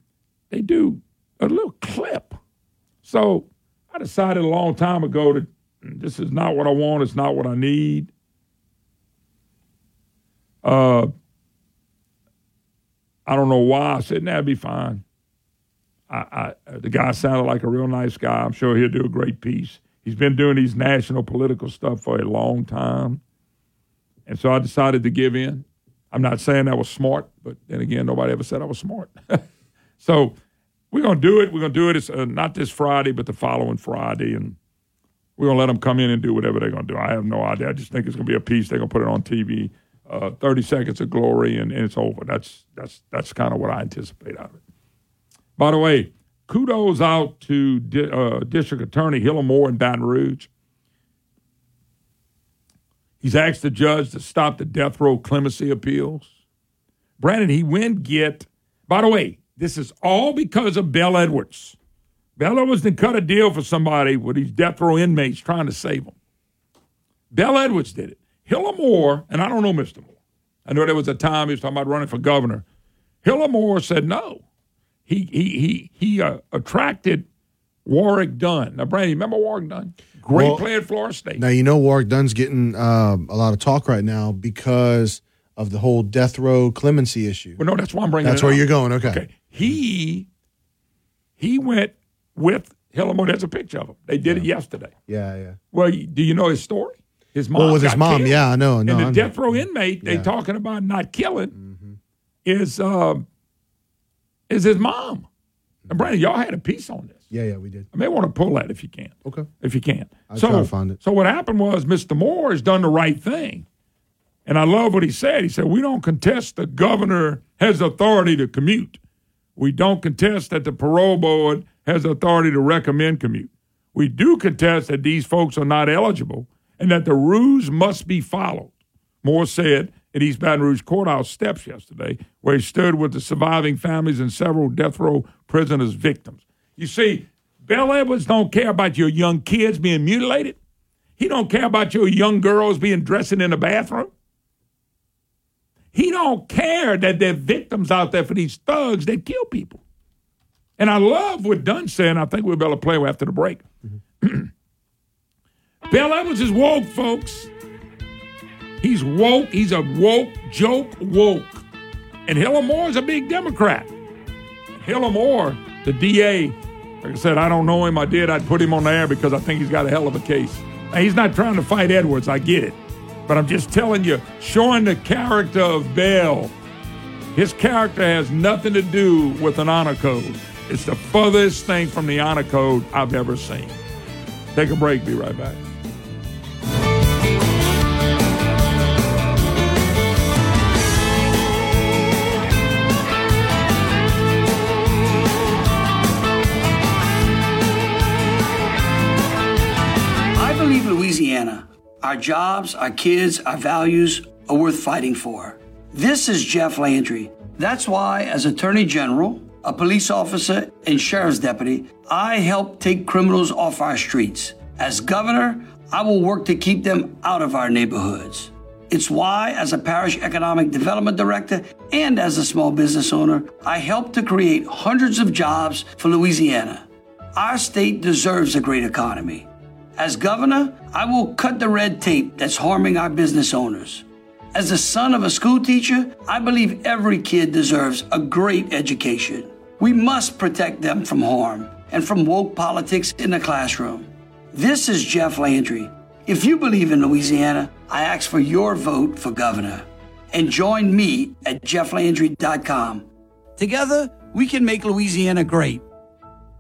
they do a little clip. So I decided a long time ago that this is not what I want. It's not what I need. I don't know why. I said, nah, it'd be fine. The guy sounded like a real nice guy. I'm sure he'll do a great piece. He's been doing these national political stuff for a long time. And so I decided to give in. I'm not saying I was smart, but then again, nobody ever said I was smart. So we're going to do it. We're going to do it. It's not this Friday, but the following Friday. And we're going to let them come in and do whatever they're going to do. I have no idea. I just think it's going to be a piece. They're going to put it on TV, 30 seconds of glory, and it's over. That's kind of what I anticipate out of it. By the way, kudos out to District Attorney Hillamore in Baton Rouge. He's asked the judge to stop the death row clemency appeals. Brandon, he went get, by the way, this is all because of Bell Edwards. Bell Edwards didn't cut a deal for somebody with these death row inmates trying to save them. Bell Edwards did it. Hillamore, and I don't know Mr. Moore. I know there was a time he was talking about running for governor. Hillamore said no. He attracted Warwick Dunn. Now, Brandon, you remember Warwick Dunn? Great player at Florida State. Now, you know Warwick Dunn's getting a lot of talk right now because of the whole death row clemency issue. Well, no, that's why I'm bringing that's it up. That's where you're going, okay. He went with Hillamore. There's a picture of him. They did it yesterday. Yeah, yeah. Well, do you know his story? His mom with his mom, killed. Yeah, I know. No, and the death row inmate they talking about not killing is his mom. And Brandon, y'all had a piece on this. Yeah, we did. I may want to pull that if you can. Okay. If you can. I'll try to find it. So what happened was Mr. Moore has done the right thing. And I love what he said. He said, we don't contest the governor has authority to commute. We don't contest that the parole board has authority to recommend commute. We do contest that these folks are not eligible and that the rules must be followed. Moore said at East Baton Rouge courthouse steps yesterday, where he stood with the surviving families and several death row prisoners' victims. You see, Bell Edwards don't care about your young kids being mutilated. He don't care about your young girls being dressing in the bathroom. He don't care that there are victims out there for these thugs that kill people. And I love what Dunn said, and I think we'll be able to play after the break. Bell Edwards is woke, folks. He's woke. He's a woke, joke woke. And Hillamore's a big Democrat. Hillamore, the DA, like I said, I don't know him. I did. I'd put him on the air because I think he's got a hell of a case. Now, he's not trying to fight Edwards. I get it. But I'm just telling you, showing the character of Bell. His character has nothing to do with an honor code. It's the furthest thing from the honor code I've ever seen. Take a break. Be right back. Louisiana. Our jobs, our kids, our values are worth fighting for. This is Jeff Landry. That's why, as Attorney General, a police officer, and sheriff's deputy, I help take criminals off our streets. As governor, I will work to keep them out of our neighborhoods. It's why, as a parish economic development director and as a small business owner, I help to create hundreds of jobs for Louisiana. Our state deserves a great economy. As governor, I will cut the red tape that's harming our business owners. As the son of a school teacher, I believe every kid deserves a great education. We must protect them from harm and from woke politics in the classroom. This is Jeff Landry. If you believe in Louisiana, I ask for your vote for governor. And join me at jefflandry.com. Together, we can make Louisiana great.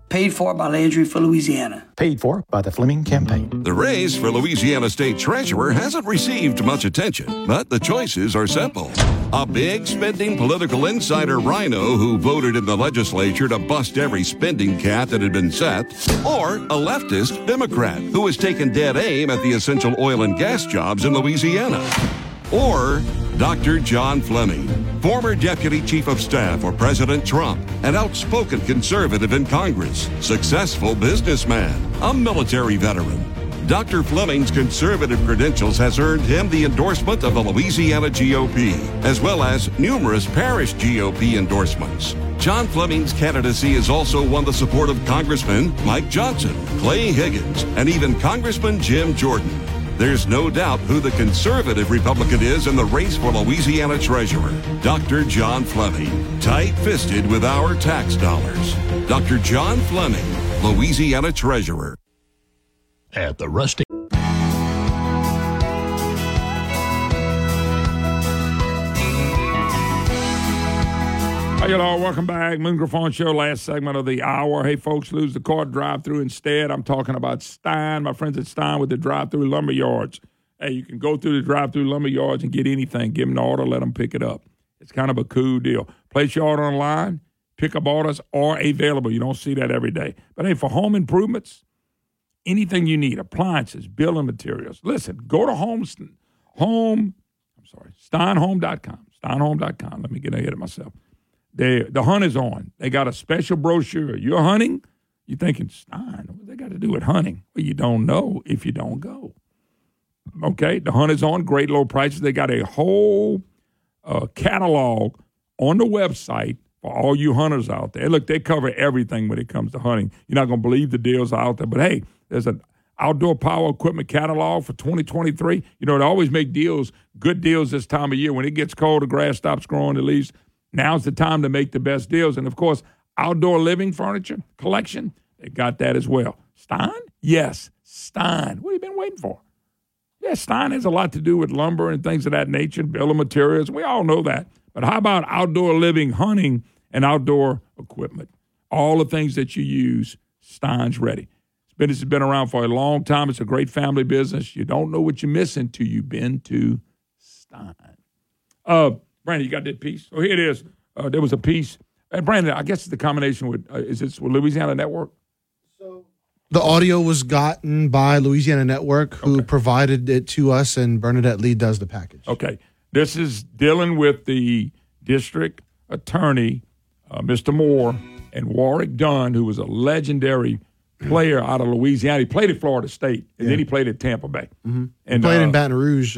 Paid for by Landry for Louisiana. Paid for by the Fleming Campaign. The race for Louisiana State Treasurer hasn't received much attention, but the choices are simple. A big-spending political insider rhino who voted in the legislature to bust every spending cap that had been set, or a leftist Democrat who has taken dead aim at the essential oil and gas jobs in Louisiana. Or Dr. John Fleming, former Deputy Chief of Staff for President Trump, an outspoken conservative in Congress, successful businessman, a military veteran. Dr. Fleming's conservative credentials has earned him the endorsement of the Louisiana GOP, as well as numerous parish GOP endorsements. John Fleming's candidacy has also won the support of Congressman Mike Johnson, Clay Higgins, and even Congressman Jim Jordan. There's no doubt who the conservative Republican is in the race for Louisiana Treasurer, Dr. John Fleming, tight-fisted with our tax dollars. Dr. John Fleming, Louisiana Treasurer. At the Rusty... Hey, y'all, welcome back. Moon Griffon Show, last segment of the hour. Hey, folks, lose the car, drive through instead. I'm talking about Stein, my friends at Stein with the drive through lumber yards. Hey, you can go through the drive through lumber yards and get anything. Give them the order, let them pick it up. It's kind of a cool deal. Place your order online, pickup orders are available. You don't see that every day. But hey, for home improvements, anything you need, appliances, building materials. Listen, go to Steinhome.com. Steinhome.com. Let me get ahead of myself. The hunt is on. They got a special brochure. You're hunting? You're thinking, Stein, what they got to do with hunting? Well, you don't know if you don't go. Okay, the hunt is on. Great low prices. They got a whole catalog on the website for all you hunters out there. Look, they cover everything when it comes to hunting. You're not going to believe the deals out there. But, hey, there's an outdoor power equipment catalog for 2023. You know, they always make deals, good deals this time of year. When it gets cold, the grass stops growing, the leaves. Now's the time to make the best deals. And, of course, outdoor living furniture collection, they got that as well. Stein? Yes, Stein. What have you been waiting for? Yeah, Stein has a lot to do with lumber and things of that nature, building materials. We all know that. But how about outdoor living, hunting, and outdoor equipment? All the things that you use, Stein's ready. This business has been around for a long time. It's a great family business. You don't know what you're missing till you've been to Stein. Brandon, you got that piece? Oh, here it is. There was a piece. And Brandon, I guess it's the combination with, is this with Louisiana Network? So the audio was gotten by Louisiana Network, who provided it to us, and Bernadette Lee does the package. Okay. This is dealing with the district attorney, Mr. Moore, and Warwick Dunn, who was a legendary player out of Louisiana. He played at Florida State, and then he played at Tampa Bay. Mm-hmm. And he played in Baton Rouge,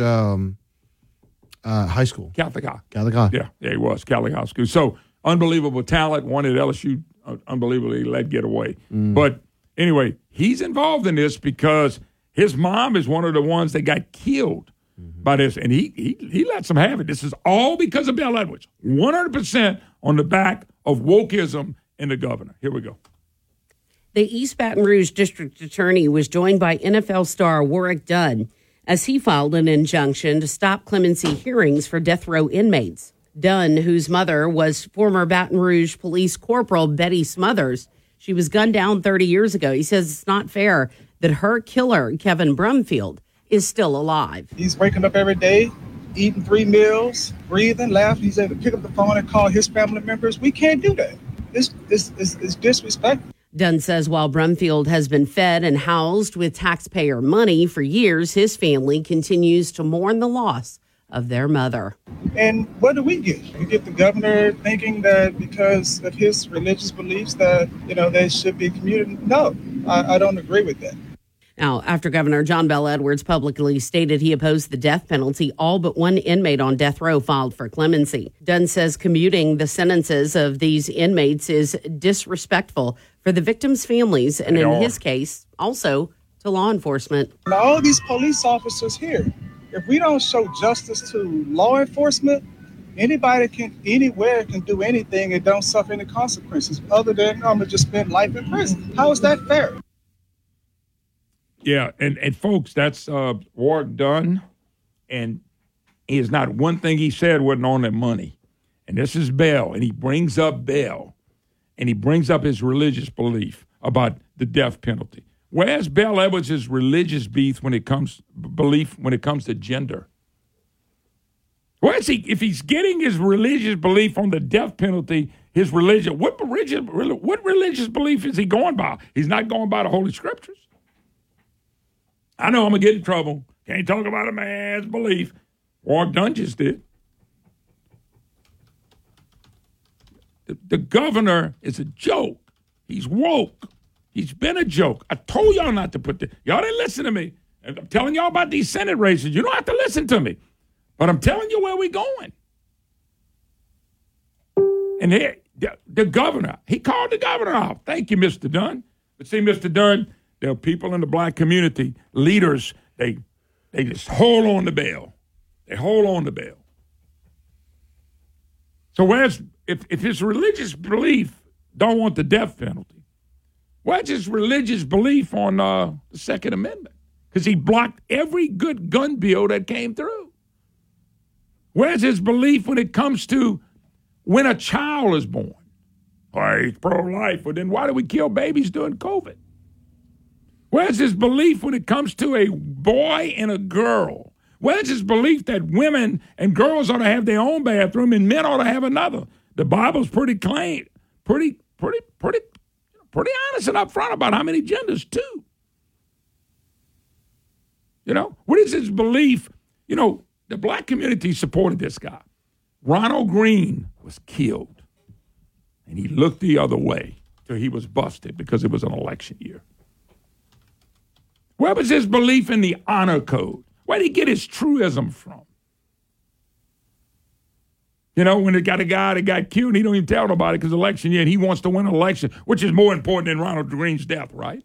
high school. Catholic High. Yeah, he was. Catholic High School. So, unbelievable talent. Won at LSU. Unbelievably led getaway. But, anyway, he's involved in this because his mom is one of the ones that got killed by this. And he lets them have it. This is all because of Bill Edwards. 100% on the back of wokeism in the governor. Here we go. The East Baton Rouge District Attorney was joined by NFL star Warwick Dunn as he filed an injunction to stop clemency hearings for death row inmates. Dunn, whose mother was former Baton Rouge Police Corporal Betty Smothers, she was gunned down 30 years ago. He says it's not fair that her killer, Kevin Brumfield, is still alive. He's waking up every day, eating three meals, breathing, laughing. He's able to pick up the phone and call his family members. We can't do that. It's disrespectful. Dunn says while Brumfield has been fed and housed with taxpayer money for years, his family continues to mourn the loss of their mother. And what do we get? We get the governor thinking that because of his religious beliefs that, you know, they should be community. No, I don't agree with that. Now, after Governor John Bel Edwards publicly stated he opposed the death penalty, all but one inmate on death row filed for clemency. Dunn says commuting the sentences of these inmates is disrespectful for the victims' families and, in his case, also to law enforcement. All these police officers here, if we don't show justice to law enforcement, anybody anywhere can do anything and don't suffer any consequences other than I'm going to just spend life in prison. How is that fair? Yeah, and folks, that's Warwick Dunn, and he is not one thing he said wasn't on that money. And this is Bell, and he brings up Bell, and he brings up his religious belief about the death penalty. Where's Bell Edwards' religious belief when it comes to gender? Where's he? If he's getting his religious belief on the death penalty, his religion, what religious belief is he going by? He's not going by the Holy Scriptures. I know I'm going to get in trouble. Can't talk about a man's belief. Warwick Dunn just did. The governor is a joke. He's woke. He's been a joke. I told y'all not to put this. Y'all didn't listen to me. And I'm telling y'all about these Senate races. You don't have to listen to me. But I'm telling you where we're going. And the governor, he called the governor off. Thank you, Mr. Dunn. But see, Mr. Dunn, there are people in the black community, leaders, they They just hold on to bail. They hold on to bail. So where's, if his religious belief don't want the death penalty, where's his religious belief on the Second Amendment? Because he blocked every good gun bill that came through. Where's his belief when it comes to when a child is born? Oh, he's pro-life, but then why do we kill babies during COVID? Where's his belief when it comes to a boy and a girl? Where's his belief that women and girls ought to have their own bathroom and men ought to have another? The Bible's pretty clean, pretty honest and upfront about how many genders too. You know, what is his belief? You know, the black community supported this guy. Ronald Green was killed, and he looked the other way till he was busted because it was an election year. Where was his belief in the honor code? Where did he get his truism from? You know, when it got a guy that got killed, he don't even tell nobody because election year, and he wants to win an election, which is more important than Ronald Green's death, right?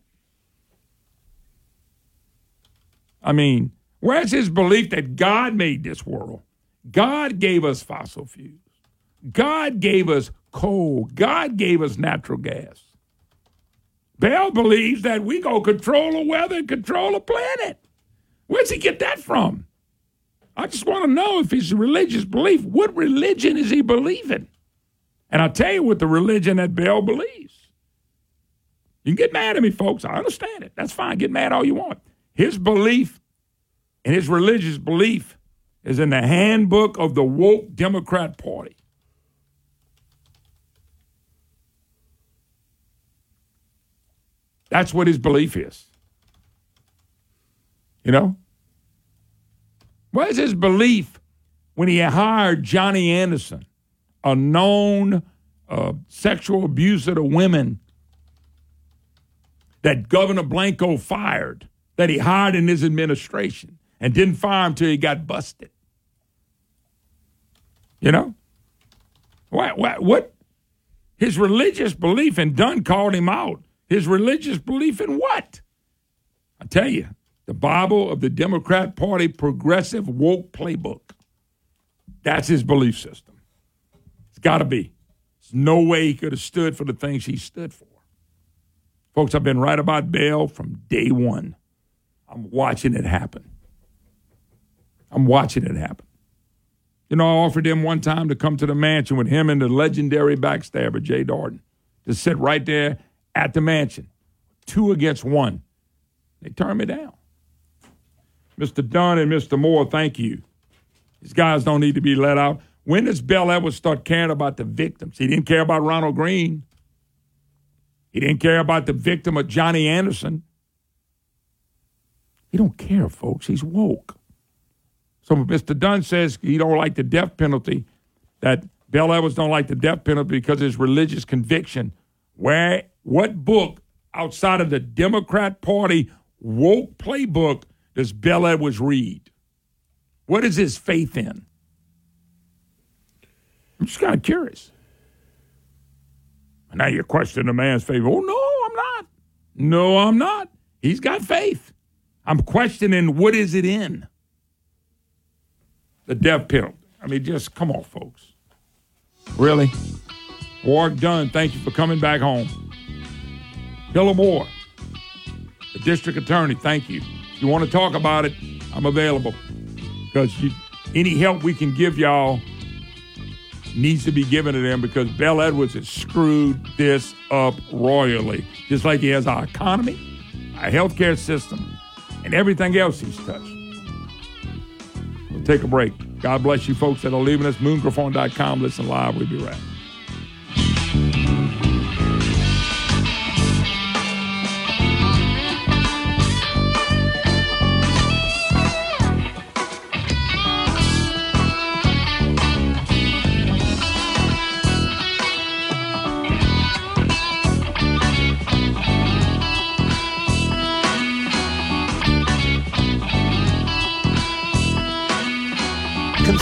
I mean, where's his belief that God made this world? God gave us fossil fuels. God gave us coal. God gave us natural gas. Bell believes that we go control the weather and control the planet. Where'd he get that from? I just want to know if his religious belief, what religion is he believing? And I'll tell you what the religion that Bell believes. You can get mad at me, folks. I understand it. That's fine. Get mad all you want. His belief and his religious belief is in the handbook of the woke Democrat Party. That's what his belief is. You know? Where's his belief when he hired Johnny Anderson, a known sexual abuser to women that Governor Blanco fired, that he hired in his administration and didn't fire him till he got busted? You know? What? His religious belief, and Dunn called him out. His religious belief in what? I tell you, the Bible of the Democrat Party progressive woke playbook. That's his belief system. It's got to be. There's no way he could have stood for the things he stood for. Folks, I've been right about Bell from day one. I'm watching it happen. You know, I offered him one time to come to the mansion with him and the legendary backstabber, Jay Darden, to sit right there at the mansion, 2-1. They turned me down. Mr. Dunn and Mr. Moore, thank you. These guys don't need to be let out. When does Bell Edwards start caring about the victims? He didn't care about Ronald Green. He didn't care about the victim of Johnny Anderson. He don't care, folks. He's woke. So Mr. Dunn says he don't like the death penalty, that Bell Edwards don't like the death penalty because of his religious conviction. Where, what book outside of the Democrat Party woke playbook does Bell Edwards read? What is his faith in? I'm just kind of curious. And now you're questioning a man's faith. Oh, no, I'm not. He's got faith. I'm questioning what is it in? The death penalty. I mean, just come on, folks. Really? Warwick Dunn, thank you for coming back home. Bill Moore, the district attorney, thank you. If you want to talk about it, I'm available. Because any help we can give y'all needs to be given to them because Bell Edwards has screwed this up royally. Just like he has our economy, our healthcare system, and everything else he's touched. We'll take a break. God bless you folks that are leaving us. Moongrafon.com. Listen live. We'll be right back.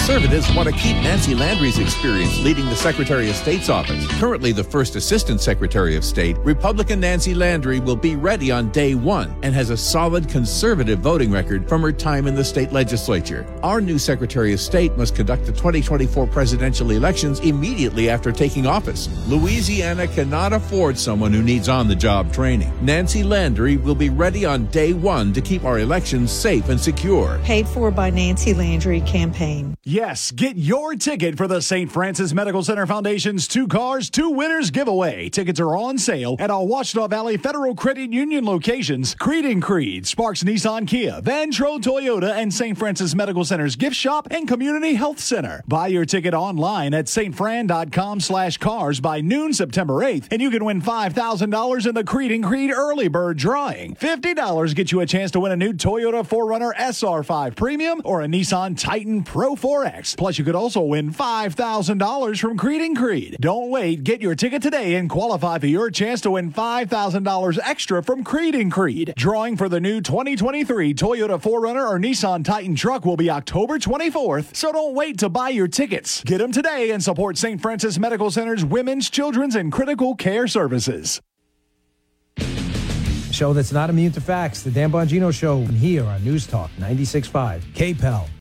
Conservatives want to keep Nancy Landry's experience leading the Secretary of State's office, currently the first Assistant Secretary of State. Republican Nancy Landry will be ready on day one and has a solid conservative voting record from her time in the state legislature. Our new Secretary of State must conduct the 2024 presidential elections immediately after taking office. Louisiana cannot afford someone who needs on-the-job training. Nancy Landry will be ready on day one to keep our elections safe and secure. Paid for by Nancy Landry campaign. Yes, get your ticket for the St. Francis Medical Center Foundation's Two Cars, Two Winners giveaway. Tickets are on sale at our Washtenaw Valley Federal Credit Union locations, Creed & Creed, Sparks Nissan Kia, Vantro Toyota, and St. Francis Medical Center's gift shop and community health center. Buy your ticket online at stfran.com/cars by noon September 8th, and you can win $5,000 in the Creed & Creed Early Bird drawing. $50 gets you a chance to win a new Toyota 4Runner SR5 Premium or a Nissan Titan Pro 4X. Plus, you could also win $5,000 from Creed & Creed. Don't wait. Get your ticket today and qualify for your chance to win $5,000 extra from Creed & Creed. Drawing for the new 2023 Toyota 4Runner or Nissan Titan truck will be October 24th, so don't wait to buy your tickets. Get them today and support St. Francis Medical Center's Women's, Children's, and Critical Care Services. Show that's not immune to facts, the Dan Bongino Show, here on News Talk 96.5 KPEL.